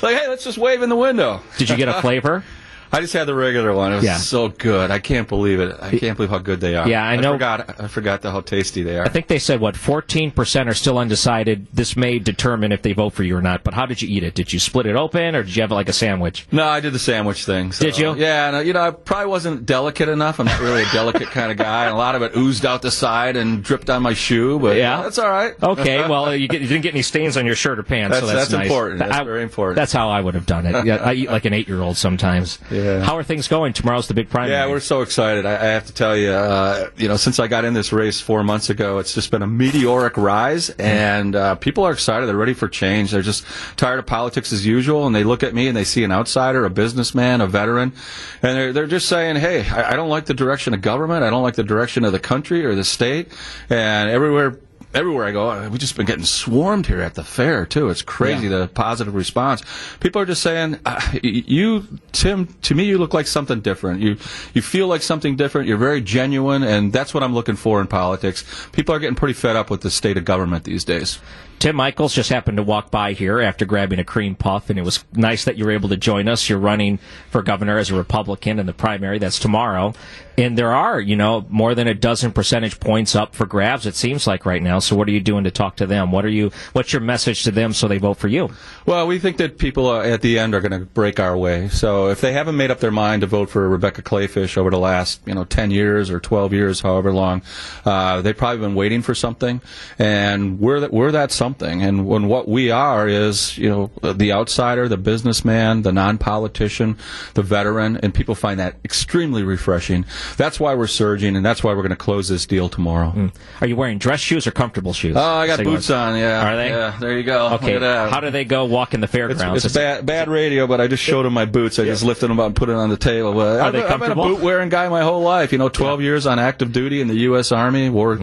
like, hey, let's just wave in the window. Did you get a flavor? I just had the regular one. It was so good. I can't believe it. I can't believe how good they are. Yeah, I know. I forgot how tasty they are. I think they said, 14% are still undecided. This may determine if they vote for you or not. But how did you eat it? Did you split it open, or did you have it like a sandwich? No, I did the sandwich thing. So. Did you? Yeah. No, I probably wasn't delicate enough. I'm not really a delicate kind of guy. And a lot of it oozed out the side and dripped on my shoe. But that's all right. Okay. Well, you didn't get any stains on your shirt or pants, so that's nice. Important. That's very important. That's how I would have done it. Yeah, I eat like an 8-year-old sometimes. Yeah. How are things going? Tomorrow's the big primary. Yeah, we're so excited. I have to tell you, since I got in this race 4 months ago, it's just been a meteoric rise, and people are excited. They're ready for change. They're just tired of politics as usual, and they look at me and they see an outsider, a businessman, a veteran, and they're just saying, hey, I don't like the direction of government. I don't like the direction of the country or the state, and everywhere everywhere I go, we've just been getting swarmed here at the fair, too. It's crazy, the positive response. People are just saying, you, Tim, to me, you look like something different. You feel like something different. You're very genuine, and that's what I'm looking for in politics. People are getting pretty fed up with the state of government these days. Tim Michels just happened to walk by here after grabbing a cream puff, and it was nice that you were able to join us. You're running for governor as a Republican in the primary. That's tomorrow. And there are, you know, more than a dozen percentage points up for grabs, it seems like right now. So what are you doing to talk to them? What's your message to them so they vote for you? Well, we think that people at the end are going to break our way. So if they haven't made up their mind to vote for Rebecca Kleefisch over the last, 10 years or 12 years, however long, they've probably been waiting for something. And we're that something. And when what we are is, the outsider, the businessman, the non-politician, the veteran, and people find that extremely refreshing. That's why we're surging, and that's why we're going to close this deal tomorrow. Mm. Are you wearing dress shoes or comfortable shoes? Oh, I got boots on, yeah. Are they? Yeah, there you go. Okay, how do they go walk in the fairgrounds? It's bad radio, but I just showed them my boots. I just lifted them up and put it on the table. I've been a boot-wearing guy my whole life. 12 years on active duty in the U.S. Army, wore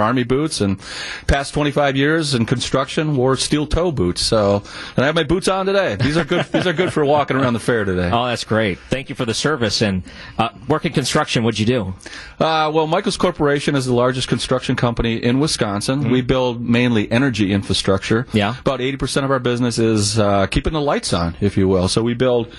Army boots, and past 25 years in construction, wore steel-toe boots. So, and I have my boots on today. These are good. These are good for walking around the fair today. Oh, that's great. Thank you for the service, and working construction. What'd you do? Well, Michels Corporation is the largest construction company in Wisconsin. Mm-hmm. We build mainly energy infrastructure. Yeah. About 80% of our business is keeping the lights on, if you will. So we build,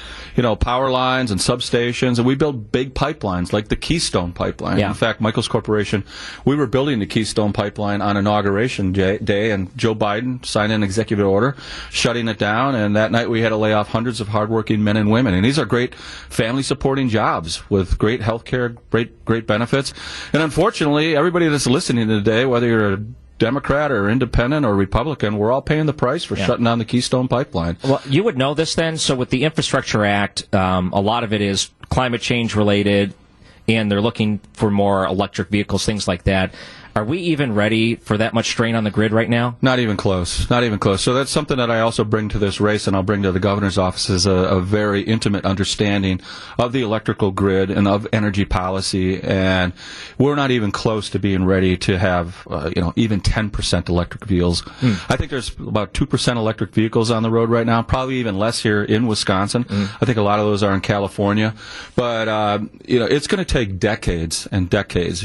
power lines and substations, and we build big pipelines like the Keystone Pipeline. Yeah. In fact, Michels Corporation, we were building the Keystone Pipeline on inauguration day, and Joe Biden signed an executive order shutting it down, and that night we had to lay off hundreds of hardworking men and women. And these are great family-supporting jobs with great health care, great benefits. And unfortunately, everybody that's listening today, whether you're a Democrat or independent or Republican, we're all paying the price for shutting down the Keystone Pipeline. Well, you would know this then. So with the Infrastructure Act, a lot of it is climate change related, and they're looking for more electric vehicles, things like that. Are we even ready for that much strain on the grid right now? Not even close. Not even close. So that's something that I also bring to this race, and I'll bring to the governor's office, is a very intimate understanding of the electrical grid and of energy policy. And we're not even close to being ready to have, even 10% electric vehicles. Mm. I think there's about 2% electric vehicles on the road right now, probably even less here in Wisconsin. Mm. I think a lot of those are in California. But, it's going to take decades and decades,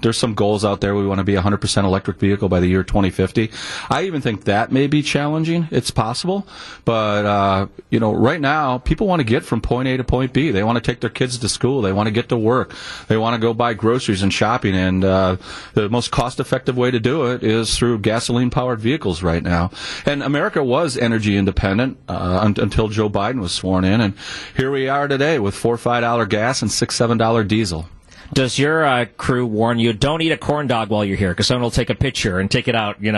There's some goals out there. We want to be 100% electric vehicle by the year 2050. I even think that may be challenging. It's possible. But, right now, people want to get from point A to point B. They want to take their kids to school. They want to get to work. They want to go buy groceries and shopping. And the most cost-effective way to do it is through gasoline-powered vehicles right now. And America was energy independent until Joe Biden was sworn in. And here we are today with $4, $5 gas and $6, $7 diesel. Does your crew warn you, don't eat a corn dog while you're here, because someone will take a picture and take it out, Do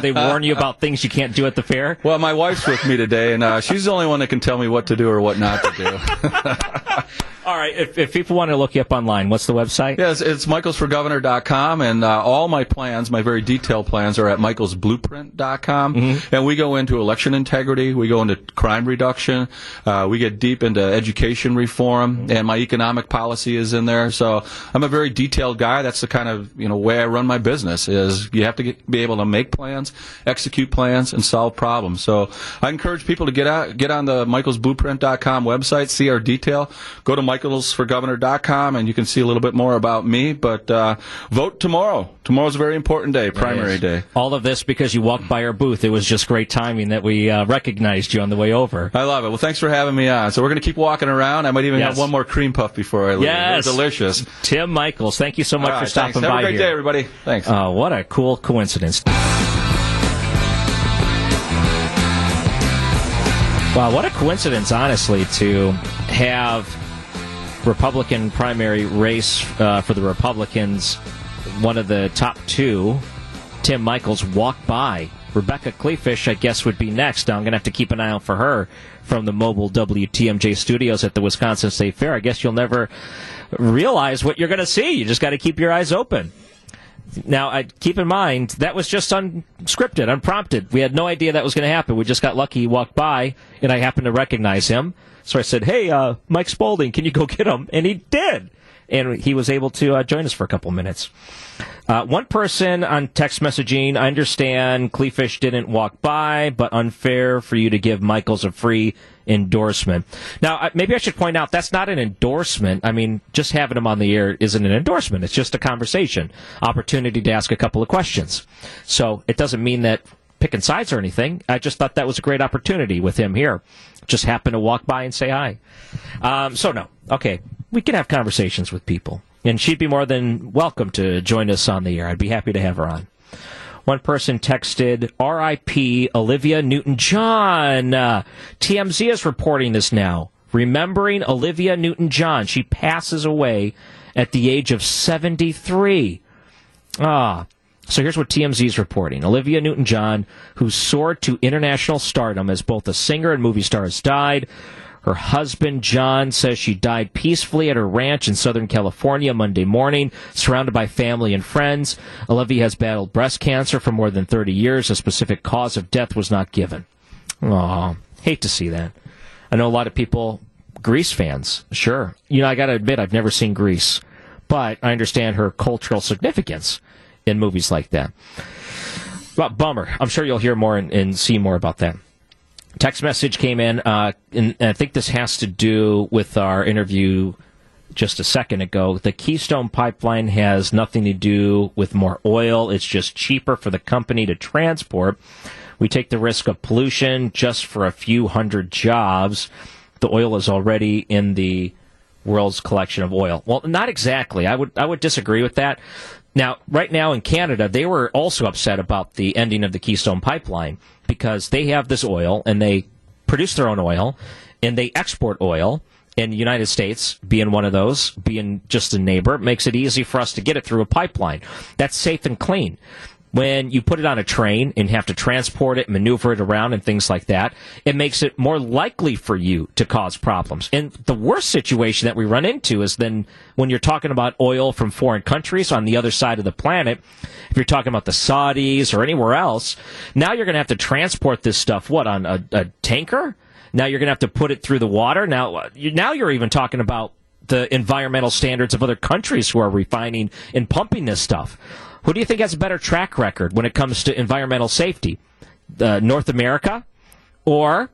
they warn you about things you can't do at the fair? Well, my wife's with me today, and she's the only one that can tell me what to do or what not to do. All right, if people want to look you up online, what's the website? Yes, it's michelsforgovernor.com, and all my plans, my very detailed plans, are at michelsblueprint.com. Mm-hmm. And we go into election integrity, we go into crime reduction, we get deep into education reform, mm-hmm. and my economic policy is in there. So I'm a very detailed guy. That's the kind of way I run my business, is you have to be able to make plans, execute plans, and solve problems. So I encourage people to get on the michelsblueprint.com website, see our detail, go to michelsforgovernor.com, and you can see a little bit more about me. But vote tomorrow. Tomorrow's a very important day, primary day. All of this because you walked by our booth. It was just great timing that we recognized you on the way over. I love it. Well, thanks for having me on. So we're going to keep walking around. I might even have one more cream puff before I leave. Yes. They're delicious. Tim Michels, thank you so much for stopping by. Have a great day, everybody. Thanks. What a cool coincidence. Wow, what a coincidence, honestly, to have Republican primary race for the Republicans, one of the top two, Tim Michels, walked by. Rebecca Kleefisch, I guess, would be next. Now I'm going to have to keep an eye out for her from the mobile WTMJ studios at the Wisconsin State Fair. I guess you'll never realize what you're going to see. You just got to keep your eyes open. Now, keep in mind, that was just unscripted, unprompted. We had no idea that was going to happen. We just got lucky. He walked by, and I happened to recognize him. So I said, hey, Mike Spaulding, can you go get him? And he did. and he was able to join us for a couple minutes. One person on text messaging, I understand Kleefisch didn't walk by, but unfair for you to give Michaels a free endorsement. Now, maybe I should point out that's not an endorsement. I mean, just having him on the air isn't an endorsement. It's just a conversation, opportunity to ask a couple of questions. So it doesn't mean that picking sides or anything. I just thought that was a great opportunity with him here. Just happened to walk by and say hi. So, no. Okay, we can have conversations with people. And she'd be more than welcome to join us on the air. I'd be happy to have her on. One person texted, RIP Olivia Newton-John. TMZ is reporting this now. Remembering Olivia Newton-John. She passes away at the age of 73. So here's what TMZ is reporting. Olivia Newton-John, who soared to international stardom as both a singer and movie star, has died. Her husband, John, says she died peacefully at her ranch in Southern California Monday morning, surrounded by family and friends. Olivia has battled breast cancer for more than 30 years. A specific cause of death was not given. Aw, hate to see that. I know a lot of people, Grease fans, sure. You know, I got to admit, I've never seen Grease, but I understand her cultural significance in movies like that. Well, bummer. I'm sure you'll hear more and see more about that. Text message came in, and I think this has to do with our interview just a second ago. The Keystone Pipeline has nothing to do with more oil. It's just cheaper for the company to transport. We take the risk of pollution just for a few hundred jobs. The oil is already in the world's collection of oil. Well, not exactly. I would disagree with that. Now, right now in Canada, they were also upset about the ending of the Keystone Pipeline because they have this oil, and they produce their own oil, and they export oil. And the United States, being one of those, being just a neighbor, makes it easy for us to get it through a pipeline. That's safe and clean. When you put it on a train and have to transport it, maneuver it around, and things like that, it makes it more likely for you to cause problems. And the worst situation that we run into is then when you're talking about oil from foreign countries on the other side of the planet, if you're talking about the Saudis or anywhere else, now you're going to have to transport this stuff, what, on a tanker? Now you're going to have to put it through the water? Now you're even talking about the environmental standards of other countries who are refining and pumping this stuff. Who do you think has a better track record when it comes to environmental safety? North America or,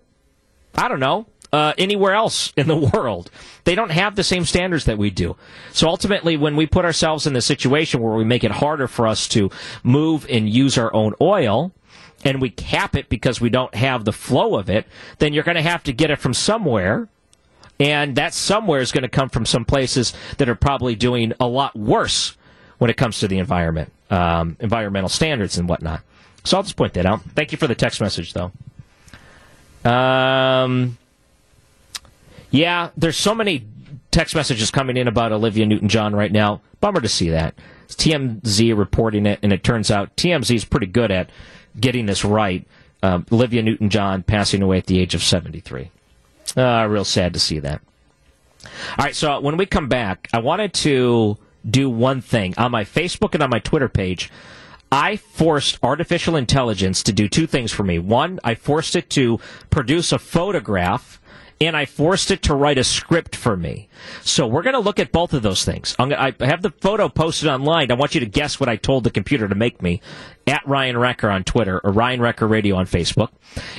I don't know, anywhere else in the world? They don't have the same standards that we do. So ultimately, when we put ourselves in the situation where we make it harder for us to move and use our own oil, and we cap it because we don't have the flow of it, then you're going to have to get it from somewhere. And that somewhere is going to come from some places that are probably doing a lot worse when it comes to the environment, environmental standards and whatnot. So I'll just point that out. Thank you for the text message, though. Yeah, there's so many text messages coming in about Olivia Newton-John right now. Bummer to see that. It's TMZ reporting it, and it turns out TMZ is pretty good at getting this right. Olivia Newton-John passing away at the age of 73. Real sad to see that. All right, so when we come back, I wanted to do one thing. On my Facebook and on my Twitter page, I forced artificial intelligence to do two things for me. One, I forced it to produce a photograph, and I forced it to write a script for me. So we're going to look at both of those things. I have the photo posted online. I want you to guess what I told the computer to make me, at Ryan Wrecker on Twitter, or Ryan Wrecker Radio on Facebook.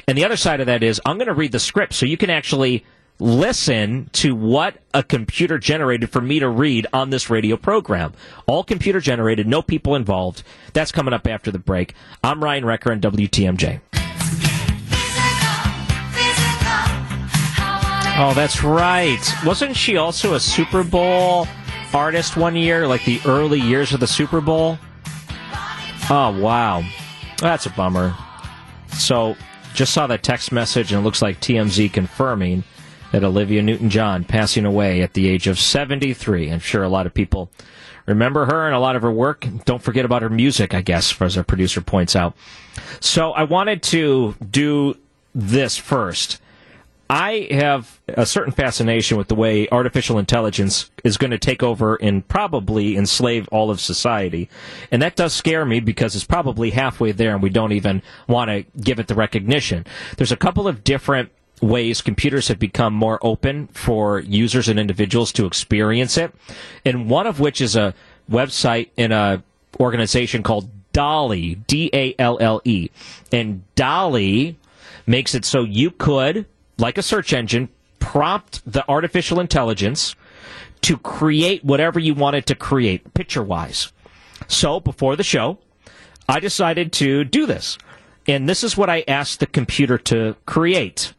And the other side of that is I'm going to read the script so you can actually listen to what a computer generated for me to read on this radio program. All computer generated, no people involved. That's coming up after the break. I'm Ryan Wrecker and WTMJ. Oh, that's right. Wasn't she also a Super Bowl artist one year, like the early years of the Super Bowl? Oh, wow. That's a bummer. So, just saw that text message, and it looks like TMZ confirming that Olivia Newton-John passing away at the age of 73. I'm sure a lot of people remember her and a lot of her work. Don't forget about her music, I guess, as our producer points out. So I wanted to do this first. I have a certain fascination with the way artificial intelligence is going to take over and probably enslave all of society. And that does scare me because it's probably halfway there and we don't even want to give it the recognition. There's a couple of different ways computers have become more open for users and individuals to experience it, and one of which is a website in a organization called Dolly, D-A-L-L-E. And Dolly makes it so you could, like a search engine, prompt the artificial intelligence to create whatever you wanted to create, picture-wise. So before the show, I decided to do this. And this is what I asked the computer to create.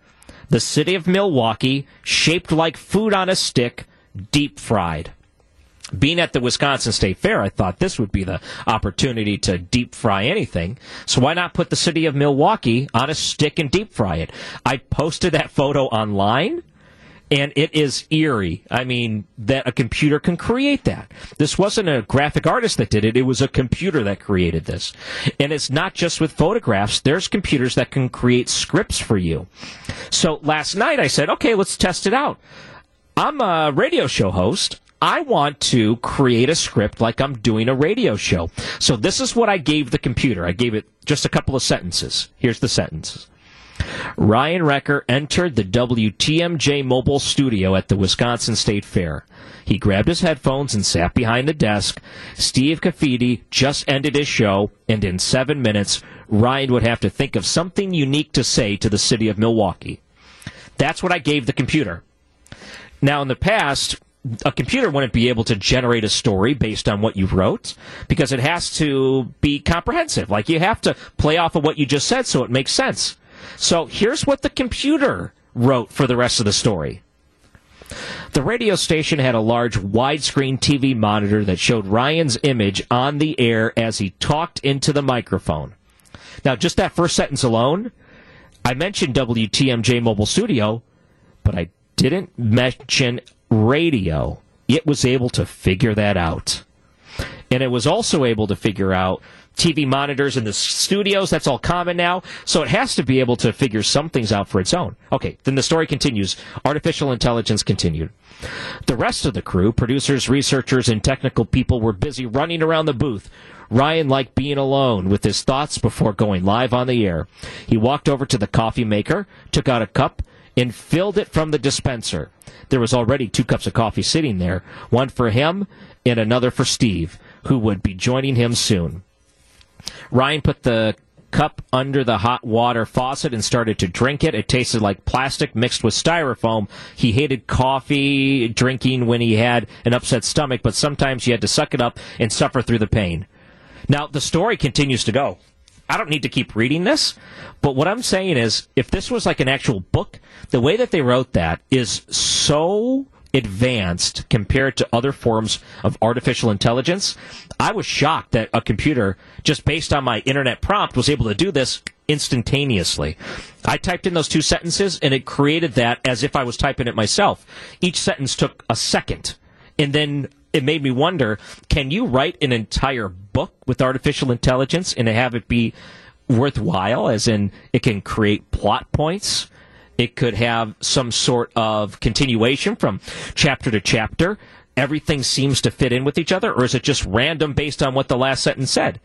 The city of Milwaukee, shaped like food on a stick, deep fried. Being at the Wisconsin State Fair, I thought this would be the opportunity to deep fry anything. So why not put the city of Milwaukee on a stick and deep fry it? I posted that photo online, and it is eerie. I mean, that a computer can create that. This wasn't a graphic artist that did it. It was a computer that created this. And it's not just with photographs. There's computers that can create scripts for you. So last night I said, okay, let's test it out. I'm a radio show host. I want to create a script like I'm doing a radio show. So this is what I gave the computer. I gave it just a couple of sentences. Here's the sentences. Ryan Wrecker entered the WTMJ mobile studio at the Wisconsin State Fair. He grabbed his headphones and sat behind the desk. Steve Cafidi just ended his show, and in 7 minutes, Ryan would have to think of something unique to say to the city of Milwaukee. That's what I gave the computer. Now, in the past, a computer wouldn't be able to generate a story based on what you wrote because it has to be comprehensive. Like, you have to play off of what you just said so it makes sense. So here's what the computer wrote for the rest of the story. The radio station had a large widescreen TV monitor that showed Ryan's image on the air as he talked into the microphone. Now, just that first sentence alone, I mentioned WTMJ Mobile Studio, but I didn't mention radio. It was able to figure that out. And it was also able to figure out TV monitors in the studios. That's all common now. So it has to be able to figure some things out for its own. Okay, then the story continues. Artificial intelligence continued. The rest of the crew, producers, researchers, and technical people, were busy running around the booth. Ryan liked being alone with his thoughts before going live on the air. He walked over to the coffee maker, took out a cup, and filled it from the dispenser. There was already 2 cups of coffee sitting there, one for him and another for Steve, who would be joining him soon. Ryan put the cup under the hot water faucet and started to drink it. It tasted like plastic mixed with styrofoam. He hated coffee drinking when he had an upset stomach, but sometimes he had to suck it up and suffer through the pain. Now, the story continues to go. I don't need to keep reading this, but what I'm saying is, if this was like an actual book, the way that they wrote that is so advanced compared to other forms of artificial intelligence. I was shocked that a computer, just based on my internet prompt, was able to do this instantaneously. I typed in those 2 sentences, and it created that as if I was typing it myself. Each sentence took a second, and then it made me wonder, can you write an entire book with artificial intelligence and have it be worthwhile, as in it can create plot points? It could have some sort of continuation from chapter to chapter. Everything seems to fit in with each other, or is it just random based on what the last sentence said?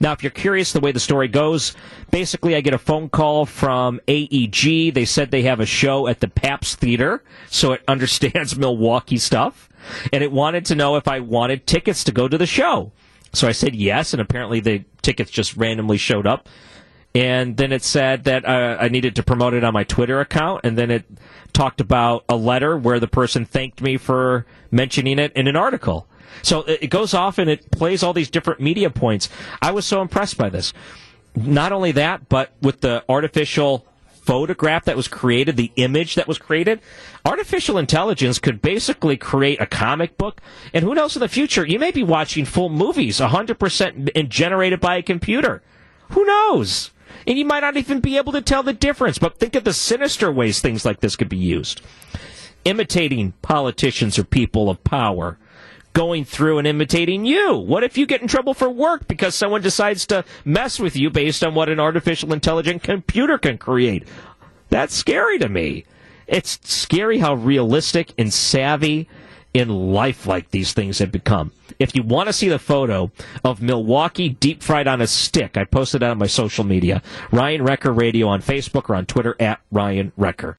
Now, if you're curious the way the story goes, basically I get a phone call from AEG. They said they have a show at the Pabst Theater, so it understands Milwaukee stuff. And it wanted to know if I wanted tickets to go to the show. So I said yes, and apparently the tickets just randomly showed up. And then it said that I needed to promote it on my Twitter account, and then it talked about a letter where the person thanked me for mentioning it in an article. So it goes off and it plays all these different media points. I was so impressed by this. Not only that, but with the artificial photograph that was created, the image that was created, artificial intelligence could basically create a comic book. And who knows, in the future, you may be watching full movies 100% generated by a computer. Who knows? And you might not even be able to tell the difference. But think of the sinister ways things like this could be used. Imitating politicians or people of power. Going through and imitating you. What if you get in trouble for work because someone decides to mess with you based on what an artificial intelligent computer can create? That's scary to me. It's scary how realistic and savvy and lifelike these things have become. If you want to see the photo of Milwaukee deep fried on a stick, I posted that on my social media. Ryan Wrecker Radio on Facebook or on Twitter at Ryan Wrecker.